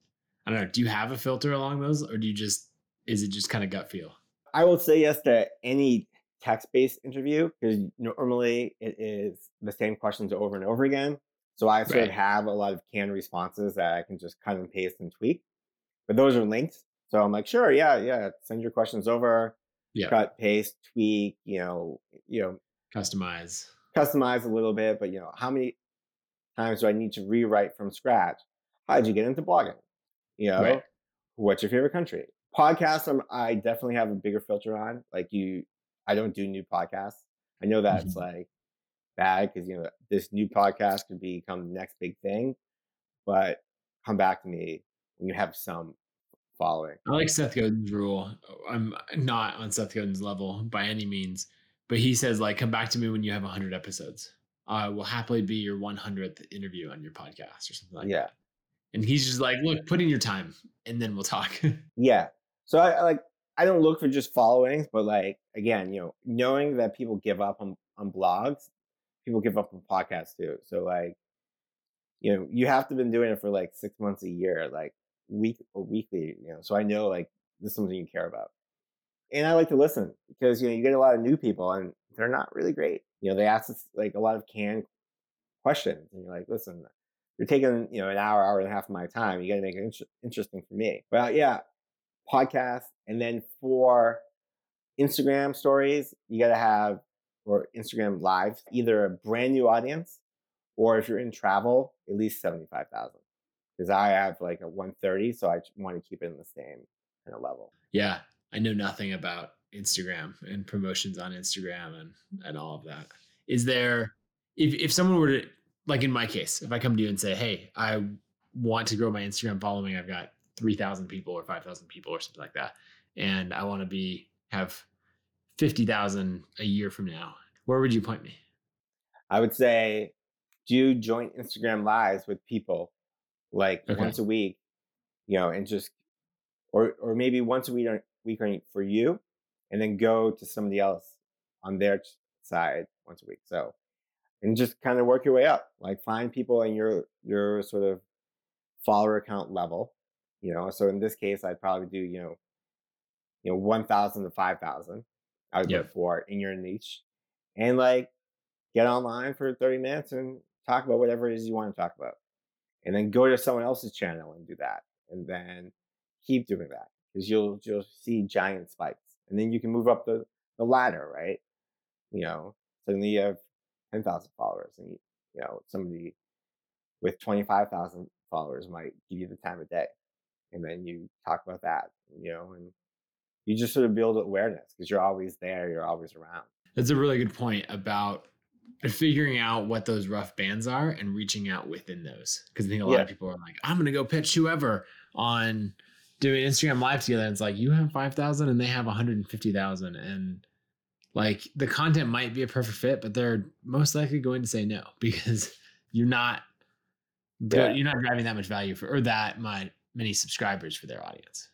I don't know, do you have a filter along those, or do you just, is it just kind of gut feel? I will say yes to any text-based interview, because normally it is the same questions over and over again. So I sort of have a lot of canned responses that I can just cut and paste and tweak. But those are linked. So I'm like, sure, yeah, send your questions over, cut, paste, tweak, you know, customize a little bit. But, how many times do I need to rewrite from scratch? How did you get into blogging? What's your favorite country? Podcasts, I definitely have a bigger filter on. I don't do new podcasts. I know that's bad, because this new podcast could become the next big thing. But come back to me when you have some following. I like Seth Godin's rule. I'm not on Seth Godin's level by any means, but he says come back to me when you have 100 episodes. I will happily be your 100th interview on your podcast or something like that. And he's just like, look, put in your time and then we'll talk. Yeah. So I don't look for just followings, but again, knowing that people give up on blogs, people give up on podcasts too. So you have to have been doing it for 6 months, a year, weekly, so I know this is something you care about. And I like to listen, because you get a lot of new people and they're not really great. They ask us a lot of canned questions, and you're like, listen, you're taking an hour and a half of my time. You got to make it interesting for me. Well, yeah, podcast, and then for Instagram stories, you got to have, or Instagram live, either a brand new audience, or if you're in travel, at least 75,000. Because I have a 130, so I want to keep it in the same kind of level. Yeah, I know nothing about Instagram and promotions on Instagram and all of that. Is there, if someone were to, in my case, if I come to you and say, hey, I want to grow my Instagram following, I've got 3,000 people or 5,000 people or something like that, and I want to have 50,000 a year from now, where would you point me? I would say, do joint Instagram lives with people once a week, and just, or maybe once a week for you, and then go to somebody else on their side once a week. So, and just kind of work your way up, find people in your sort of follower account level, So in this case, I'd probably do, 1,000 to 5,000. I would go for in your niche, and get online for 30 minutes and talk about whatever it is you want to talk about. And then go to someone else's channel and do that. And then keep doing that, because you'll see giant spikes. And then you can move up the ladder, right? Suddenly you have 10,000 followers, and somebody with 25,000 followers might give you the time of day. And then you talk about that, and you just sort of build awareness, because you're always there. You're always around. That's a really good point about figuring out what those rough bands are and reaching out within those. Because I think a lot of people are like, I'm going to go pitch whoever on doing Instagram live together. And it's you have 5,000 and they have 150,000. And the content might be a perfect fit, but they're most likely going to say no, because you're not driving that much value for, or that many subscribers for their audience.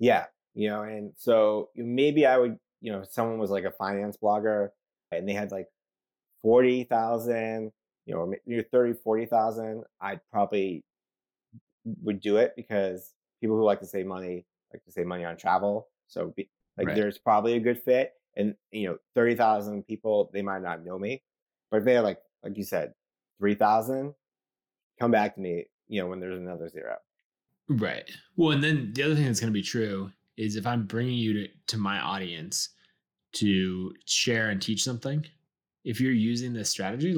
Yeah. And so maybe I would, if someone was a finance blogger and they had 40,000, you're 40,000, I probably would do it, because people who like to save money on travel. So there's probably a good fit, and 30,000 people, they might not know me, but if they have like you said, 3,000, come back to me, when there's another zero. Right. Well, and then the other thing that's going to be true is, if I'm bringing you to my audience to share and teach something, if you're using this strategy,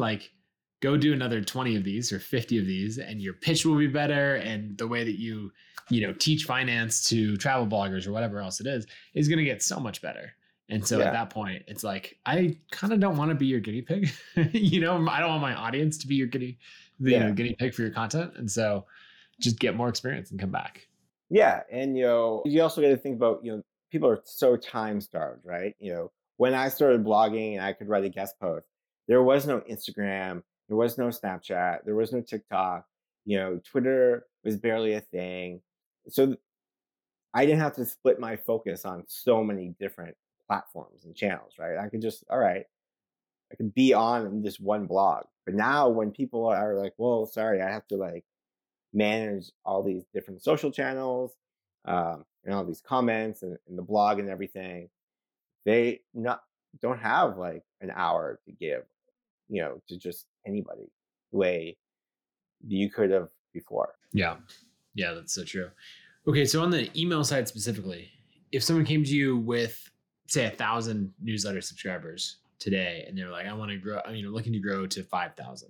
go do another 20 of these or 50 of these, and your pitch will be better. And the way that you, teach finance to travel bloggers or whatever else it is going to get so much better. And so at that point, it's I kind of don't want to be your guinea pig. I don't want my audience to be your guinea pig for your content. And so just get more experience and come back. Yeah. And, you also got to think about, people are so time starved, right? When I started blogging and I could write a guest post, there was no Instagram, there was no Snapchat, there was no TikTok, Twitter was barely a thing. So I didn't have to split my focus on so many different platforms and channels, right? I could just, I could be on this one blog. But now when people are like, well, sorry, I have to manage all these different social channels and all these comments and the blog and everything, they don't have an hour to give, to just anybody the way you could have before. Yeah. Yeah, that's so true. Okay. So on the email side specifically, if someone came to you with, say, 1,000 newsletter subscribers today, and they're like, I want to grow, looking to grow to 5,000.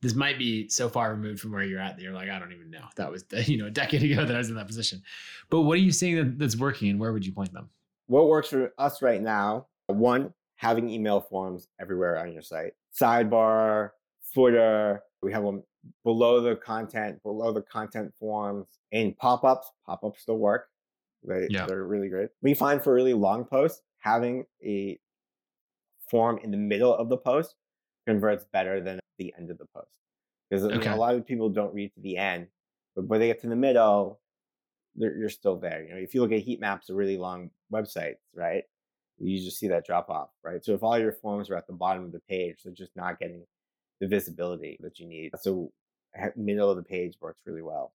This might be so far removed from where you're at that you're like, I don't even know. That was, a decade ago that I was in that position. But what are you seeing that's working, and where would you point them? What works for us right now, one, having email forms everywhere on your site. Sidebar, footer, we have them below the content forms, and pop-ups. Pop-ups still work. They're really great. We find for really long posts, having a form in the middle of the post converts better than the end of the post. Because a lot of people don't read to the end, but when they get to the middle, you're still there. If you look at heat maps of really long websites, right, you just see that drop off, right? So if all your forms are at the bottom of the page, they're just not getting the visibility that you need. So middle of the page works really well.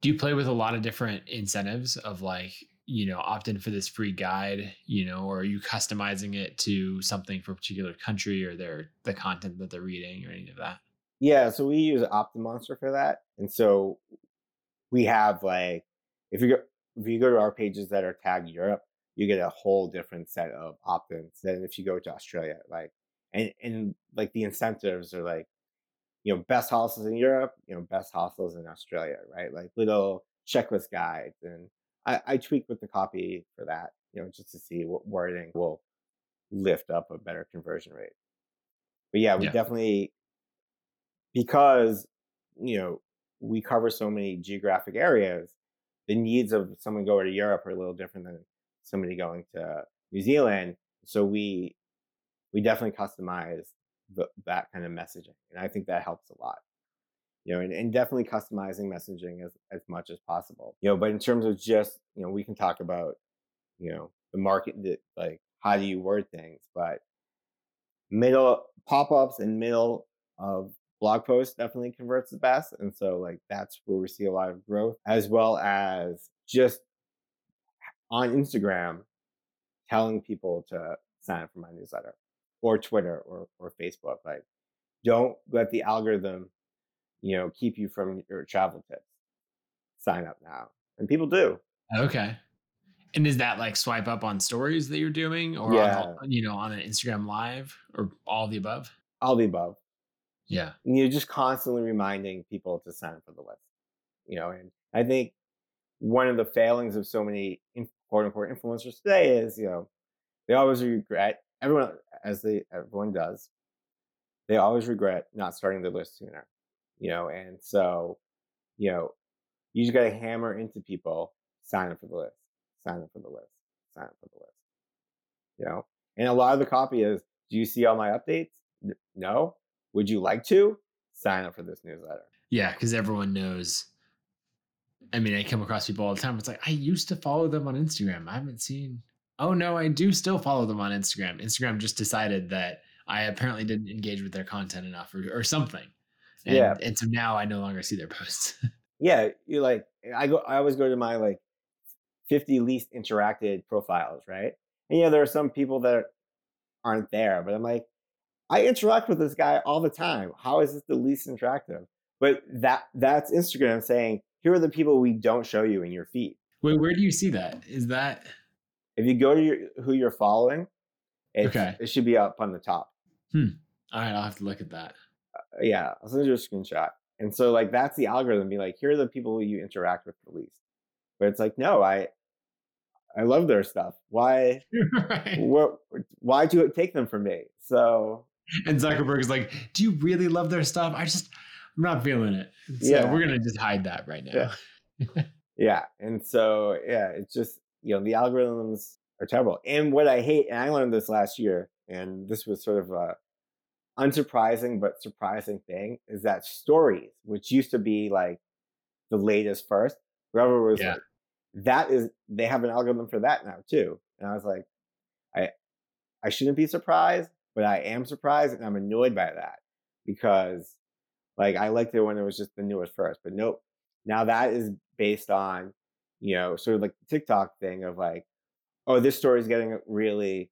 Do you play with a lot of different incentives of opt in for this free guide, or are you customizing it to something for a particular country or the content that they're reading or any of that? Yeah. So we use OptinMonster for that. And so we have if you go to our pages that are tagged Europe, you get a whole different set of opt-ins than if you go to Australia. And the incentives are best hostels in Europe, best hostels in Australia, right? Little checklist guides. And I tweak with the copy for that, just to see what wording will lift up a better conversion rate. But we definitely, because, we cover so many geographic areas, the needs of someone going to Europe are a little different than somebody going to New Zealand. So we definitely customize that kind of messaging. And I think that helps a lot, and definitely customizing messaging as much as possible, but in terms of just, we can talk about, the market, how do you word things, but middle pop-ups and middle of blog posts definitely converts the best. And so that's where we see a lot of growth, as well as just on Instagram, telling people to sign up for my newsletter, or Twitter or Facebook. Don't let the algorithm, keep you from your travel tips. Sign up now. And people do. Okay. And is that swipe up on stories that you're doing or on an Instagram live or all the above? All the above. Yeah. And you're just constantly reminding people to sign up for the list, and I think one of the failings of so many quote unquote influencers today is, they always regret, everyone does, they always regret not starting the list sooner, and so, you just got to hammer into people, sign up for the list. And a lot of the copy is, do you see all my updates? No. Would you like to sign up for this newsletter? Yeah. Cause everyone knows, I come across people all the time. It's I used to follow them on Instagram. I haven't seen, oh no, I do still follow them on Instagram. Instagram just decided that I apparently didn't engage with their content enough or something. And, and so now I no longer see their posts. Yeah. You're I always go to my 50 least interacted profiles. Right. And there are some people that aren't there, but I'm I interact with this guy all the time. How is this the least interactive? But that's Instagram saying, here are the people we don't show you in your feed. Wait, where do you see that? Is that? If you go to who you're following, it should be up on the top. All right, I'll have to look at that. Yeah, I'll send you a screenshot. And so that's the algorithm. Be here are the people you interact with the least. But it's no, I love their stuff. Why? Right. Why do it take them from me? So. And Zuckerberg is do you really love their stuff? I'm not feeling it. So we're going to just hide that right now. Yeah. And so, it's just, the algorithms or travel. And what I hate, and I learned this last year, and this was sort of a unsurprising but surprising thing, is that stories, which used to be like the latest first, whoever was like, that is, they have an algorithm for that now too. And I was like, I shouldn't be surprised, but I am surprised, and I'm annoyed by that because like I liked it when it was just the newest first, but nope. Now that is based on, you know, sort of like the TikTok thing of like, oh, this story is getting really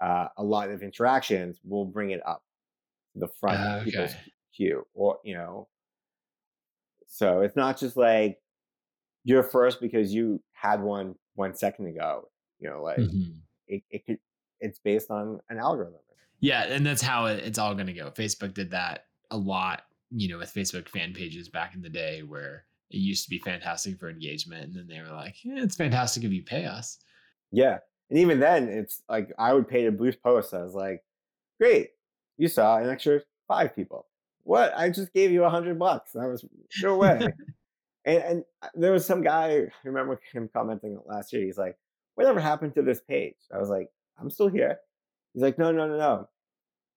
a lot of interactions. We'll bring it up to the front of people's queue, or, you know, so it's not just like you're first because you had one second ago, you know, like it's based on an algorithm. Yeah. And that's how it's all going to go. Facebook did that a lot, you know, with Facebook fan pages back in the day where it used to be fantastic for engagement. And then they were like, yeah, it's fantastic if you pay us. Yeah. And even then it's like, I would pay to boost posts. I was like, great. You saw an extra 5 people. What? I just gave you $100. That was no way. and there was some guy, I remember him commenting last year. He's like, whatever happened to this page? I was like, I'm still here. He's like, no.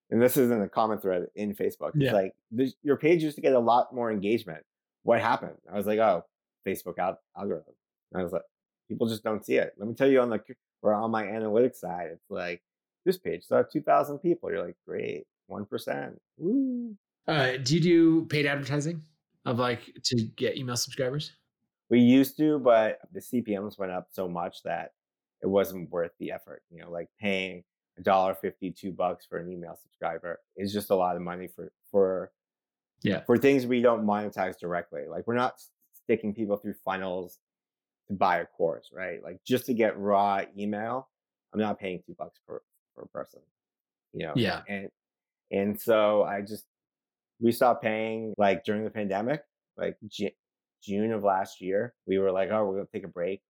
And this isn't a comment thread in Facebook. It's like, your page used to get a lot more engagement. What happened? I was like, oh, Facebook algorithm. And I was like, people just don't see it. Let me tell you on my analytics side, it's like, this page saw 2,000 people. You're like, great, 1%. Woo. Do you do paid advertising of like to get email subscribers? We used to, but the CPMs went up so much that it wasn't worth the effort. You know, like paying $1.50, $2 for an email subscriber is just a lot of money for things we don't monetize directly. Like we're not sticking people through funnels to buy a course, right? Like just to get raw email, I'm not paying $2 per person, you know? Yeah. And so we stopped paying like during the pandemic, like June of last year, we were like, oh, we're going to take a break.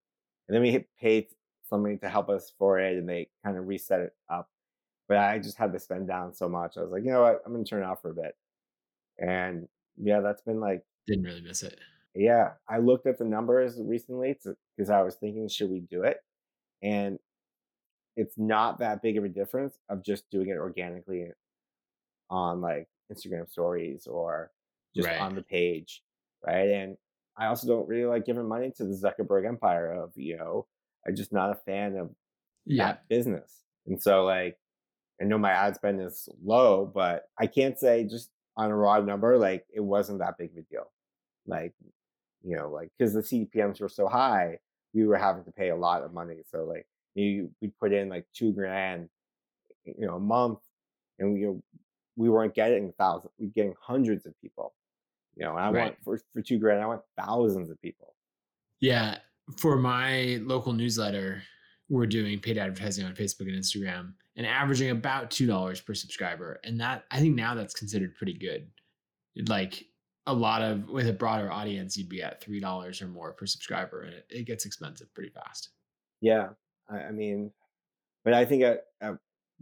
And then we paid somebody to help us for it and they kind of reset it up. But I just had to spend down so much. I was like, you know what? I'm going to turn it off for a bit. And yeah, that's been like, didn't really miss it. Yeah. I looked at the numbers recently because I was thinking, should we do it? And it's not that big of a difference of just doing it organically on like Instagram stories or just on the page. Right. And I also don't really like giving money to the Zuckerberg empire of, you know, I'm just not a fan of that business. And so like, I know my ad spend is low, but I can't say just on a raw number, like it wasn't that big of a deal. Like, you know, like, cause the CPMs were so high, we were having to pay a lot of money. So like, we put in like $2,000, you know, a month, and we weren't getting thousands. We were getting hundreds of people, you know. And I want for $2,000, I want thousands of people. Yeah, for my local newsletter, we're doing paid advertising on Facebook and Instagram, and averaging about $2 per subscriber. And that, I think now that's considered pretty good. Like with a broader audience, you'd be at $3 or more per subscriber, and it gets expensive pretty fast. Yeah. I mean, but I think at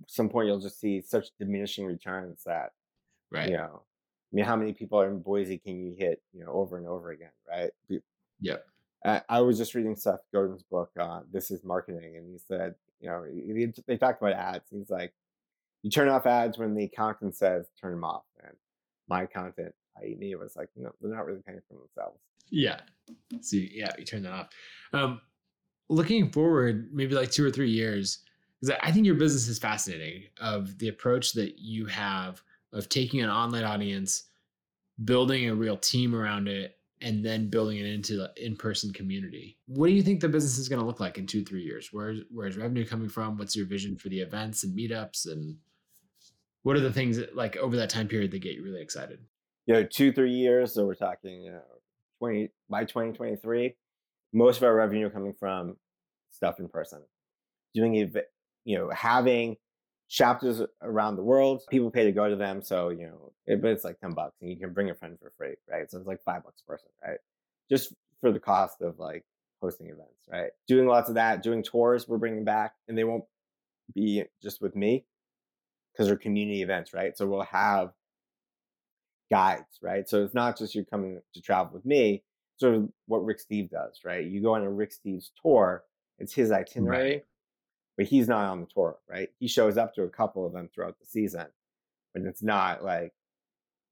some point you'll just see such diminishing returns that, you know, I mean, how many people in Boise can you hit, you know, over and over again, right? Yeah. I was just reading Seth Godin's book on This is Marketing, and he said, you know, they talked about ads. He's like, you turn off ads when the accountant says turn them off. And my accountant, i.e. me, was like, no, they're not really paying for themselves. Yeah. So, yeah, you turn that off. Looking forward, maybe like 2 or 3 years, because I think your business is fascinating of the approach that you have of taking an online audience, building a real team around it, and then building it into the in-person community. What do you think the business is going to look like in 2-3 years? Where's revenue coming from? What's your vision for the events and meetups? And what are the things that, like, over that time period that get you really excited? You know, 2-3 years. So we're talking by 2023. Most of our revenue coming from stuff in person, doing, you know, having chapters around the world. People pay to go to them, so, you know, but it's like $10, and you can bring a friend for free, right? So it's like $5 a person, right? Just for the cost of like hosting events, right? Doing lots of that, doing tours we're bringing back, and they won't be just with me because they're community events, right? So we'll have guides, right? So it's not just you coming to travel with me. Sort of what Rick Steves does, right? You go on a Rick Steves tour, it's his itinerary, but he's not on the tour, right? He shows up to a couple of them throughout the season, but it's not like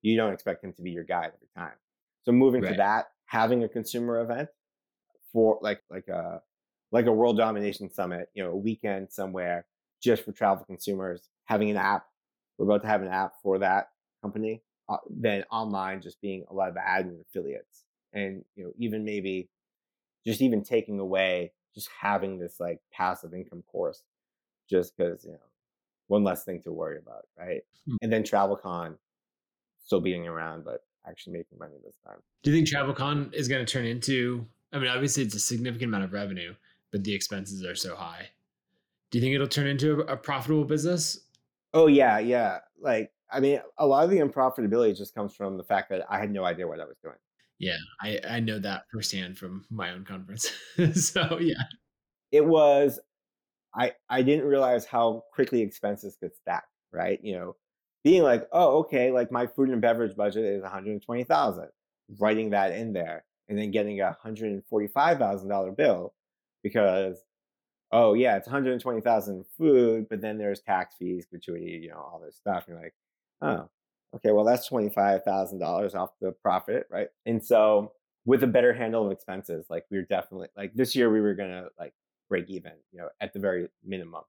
you don't expect him to be your guide every time. So moving to that, having a consumer event for like a World Domination Summit, you know, a weekend somewhere just for travel consumers, having an app. We're about to have an app for that company. Then online, just being a lot of ad and affiliates, and you know, even maybe just even taking away just having this like passive income course, just because you know, one less thing to worry about, right? And then TravelCon still being around, but actually making money this time. Do you think TravelCon is going to turn into? I mean, obviously it's a significant amount of revenue, but the expenses are so high. Do you think it'll turn into a profitable business? Oh yeah, yeah. Like, I mean, a lot of the unprofitability just comes from the fact that I had no idea what I was doing. Yeah, I know that firsthand from my own conference. So yeah, it was. I didn't realize how quickly expenses could stack. Right, you know, being like, oh, okay, like my food and beverage budget is $120,000. Writing that in there and then getting a $145,000 bill because, oh yeah, it's $120,000 food, but then there's tax fees, gratuity, you know, all this stuff. And you're like, oh, okay, well, that's $25,000 off the profit, right? And so with a better handle of expenses, like we were definitely, like this year we were going to like break even, you know, at the very minimum,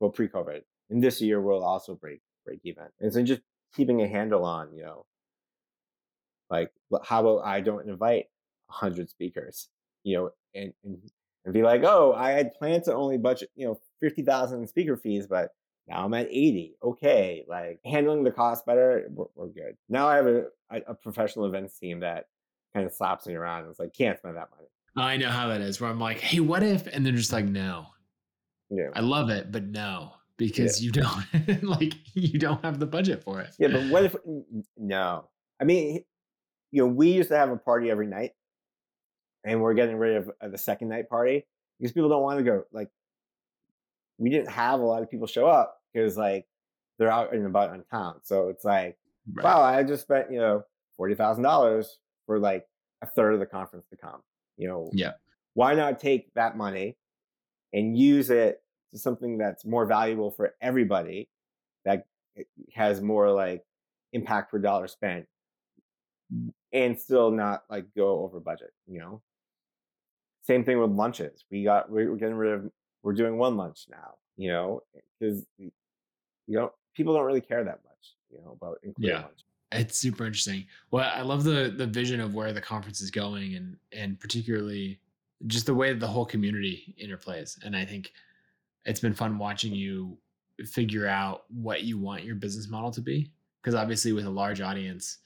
well, pre-COVID. And this year we'll also break even. And so just keeping a handle on, you know, like how about I don't invite 100 speakers, you know, and be like, oh, I had planned to only budget, you know, $50,000 in speaker fees, but now I'm at 80. Okay, like handling the cost better, we're good. Now I have a professional events team that kind of slaps me around. It's like, can't spend that money. I know how that is, where I'm like, hey, what if? And they're just like, no. Yeah. I love it, but no, because you don't, like, you don't have the budget for it. Yeah, but what if, no. I mean, you know, we used to have a party every night, and we're getting rid of the second night party because people don't want to go. Like, we didn't have a lot of people show up because like they're out and about on town. So it's like, wow, I just spent, you know, $40,000 for like a third of the conference to come, you know, why not take that money and use it to something that's more valuable for everybody, that has more like impact per dollar spent and still not like go over budget, you know? Same thing with lunches. We're getting rid of, we're doing one lunch now, you know, because you know people don't really care that much, you know, about including lunch. It's super interesting. Well, I love the vision of where the conference is going, and particularly just the way that the whole community interplays. And I think it's been fun watching you figure out what you want your business model to be, because obviously with a large audience,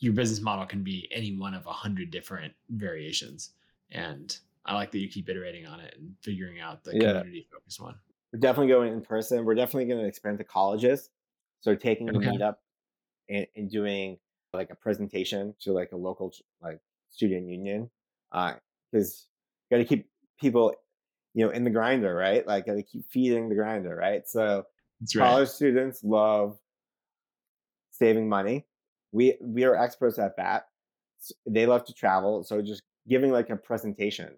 your business model can be any one of 100 different variations. And I like that you keep iterating on it and figuring out the community-focused one. We're definitely going in person. We're definitely going to expand to colleges. So taking the meetup and doing like a presentation to like a local like student union, because got to keep people, you know, in the grinder, right? Like got to keep feeding the grinder, right? So college students love saving money. We are experts at that. They love to travel. So just giving like a presentation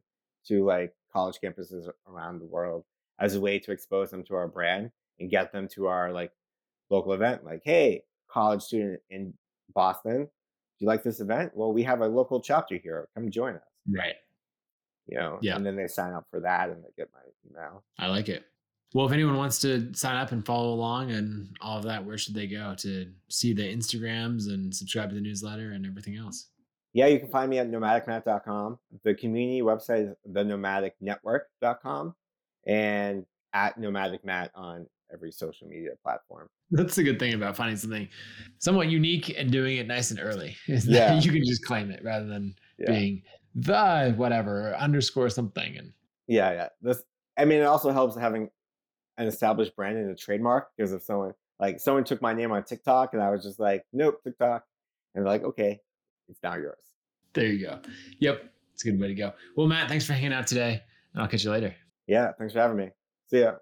to like college campuses around the world as a way to expose them to our brand and get them to our like local event. Like, hey, college student in Boston, do you like this event? Well, we have a local chapter here. Come join us. Right. You know, and then they sign up for that and they get my email. I like it. Well, if anyone wants to sign up and follow along and all of that, where should they go to see the Instagrams and subscribe to the newsletter and everything else? Yeah, you can find me at nomadicmatt.com. The community website is thenomadicnetwork.com, and at Nomadic Matt on every social media platform. That's the good thing about finding something somewhat unique and doing it nice and early, is that you can just claim it rather than being the whatever or underscore something. And This, I mean, it also helps having an established brand and a trademark, because if someone took my name on TikTok and I was just like, nope, TikTok, and they're like, okay, it's now yours. There you go. Yep. It's a good way to go. Well, Matt, thanks for hanging out today, and I'll catch you later. Yeah. Thanks for having me. See ya.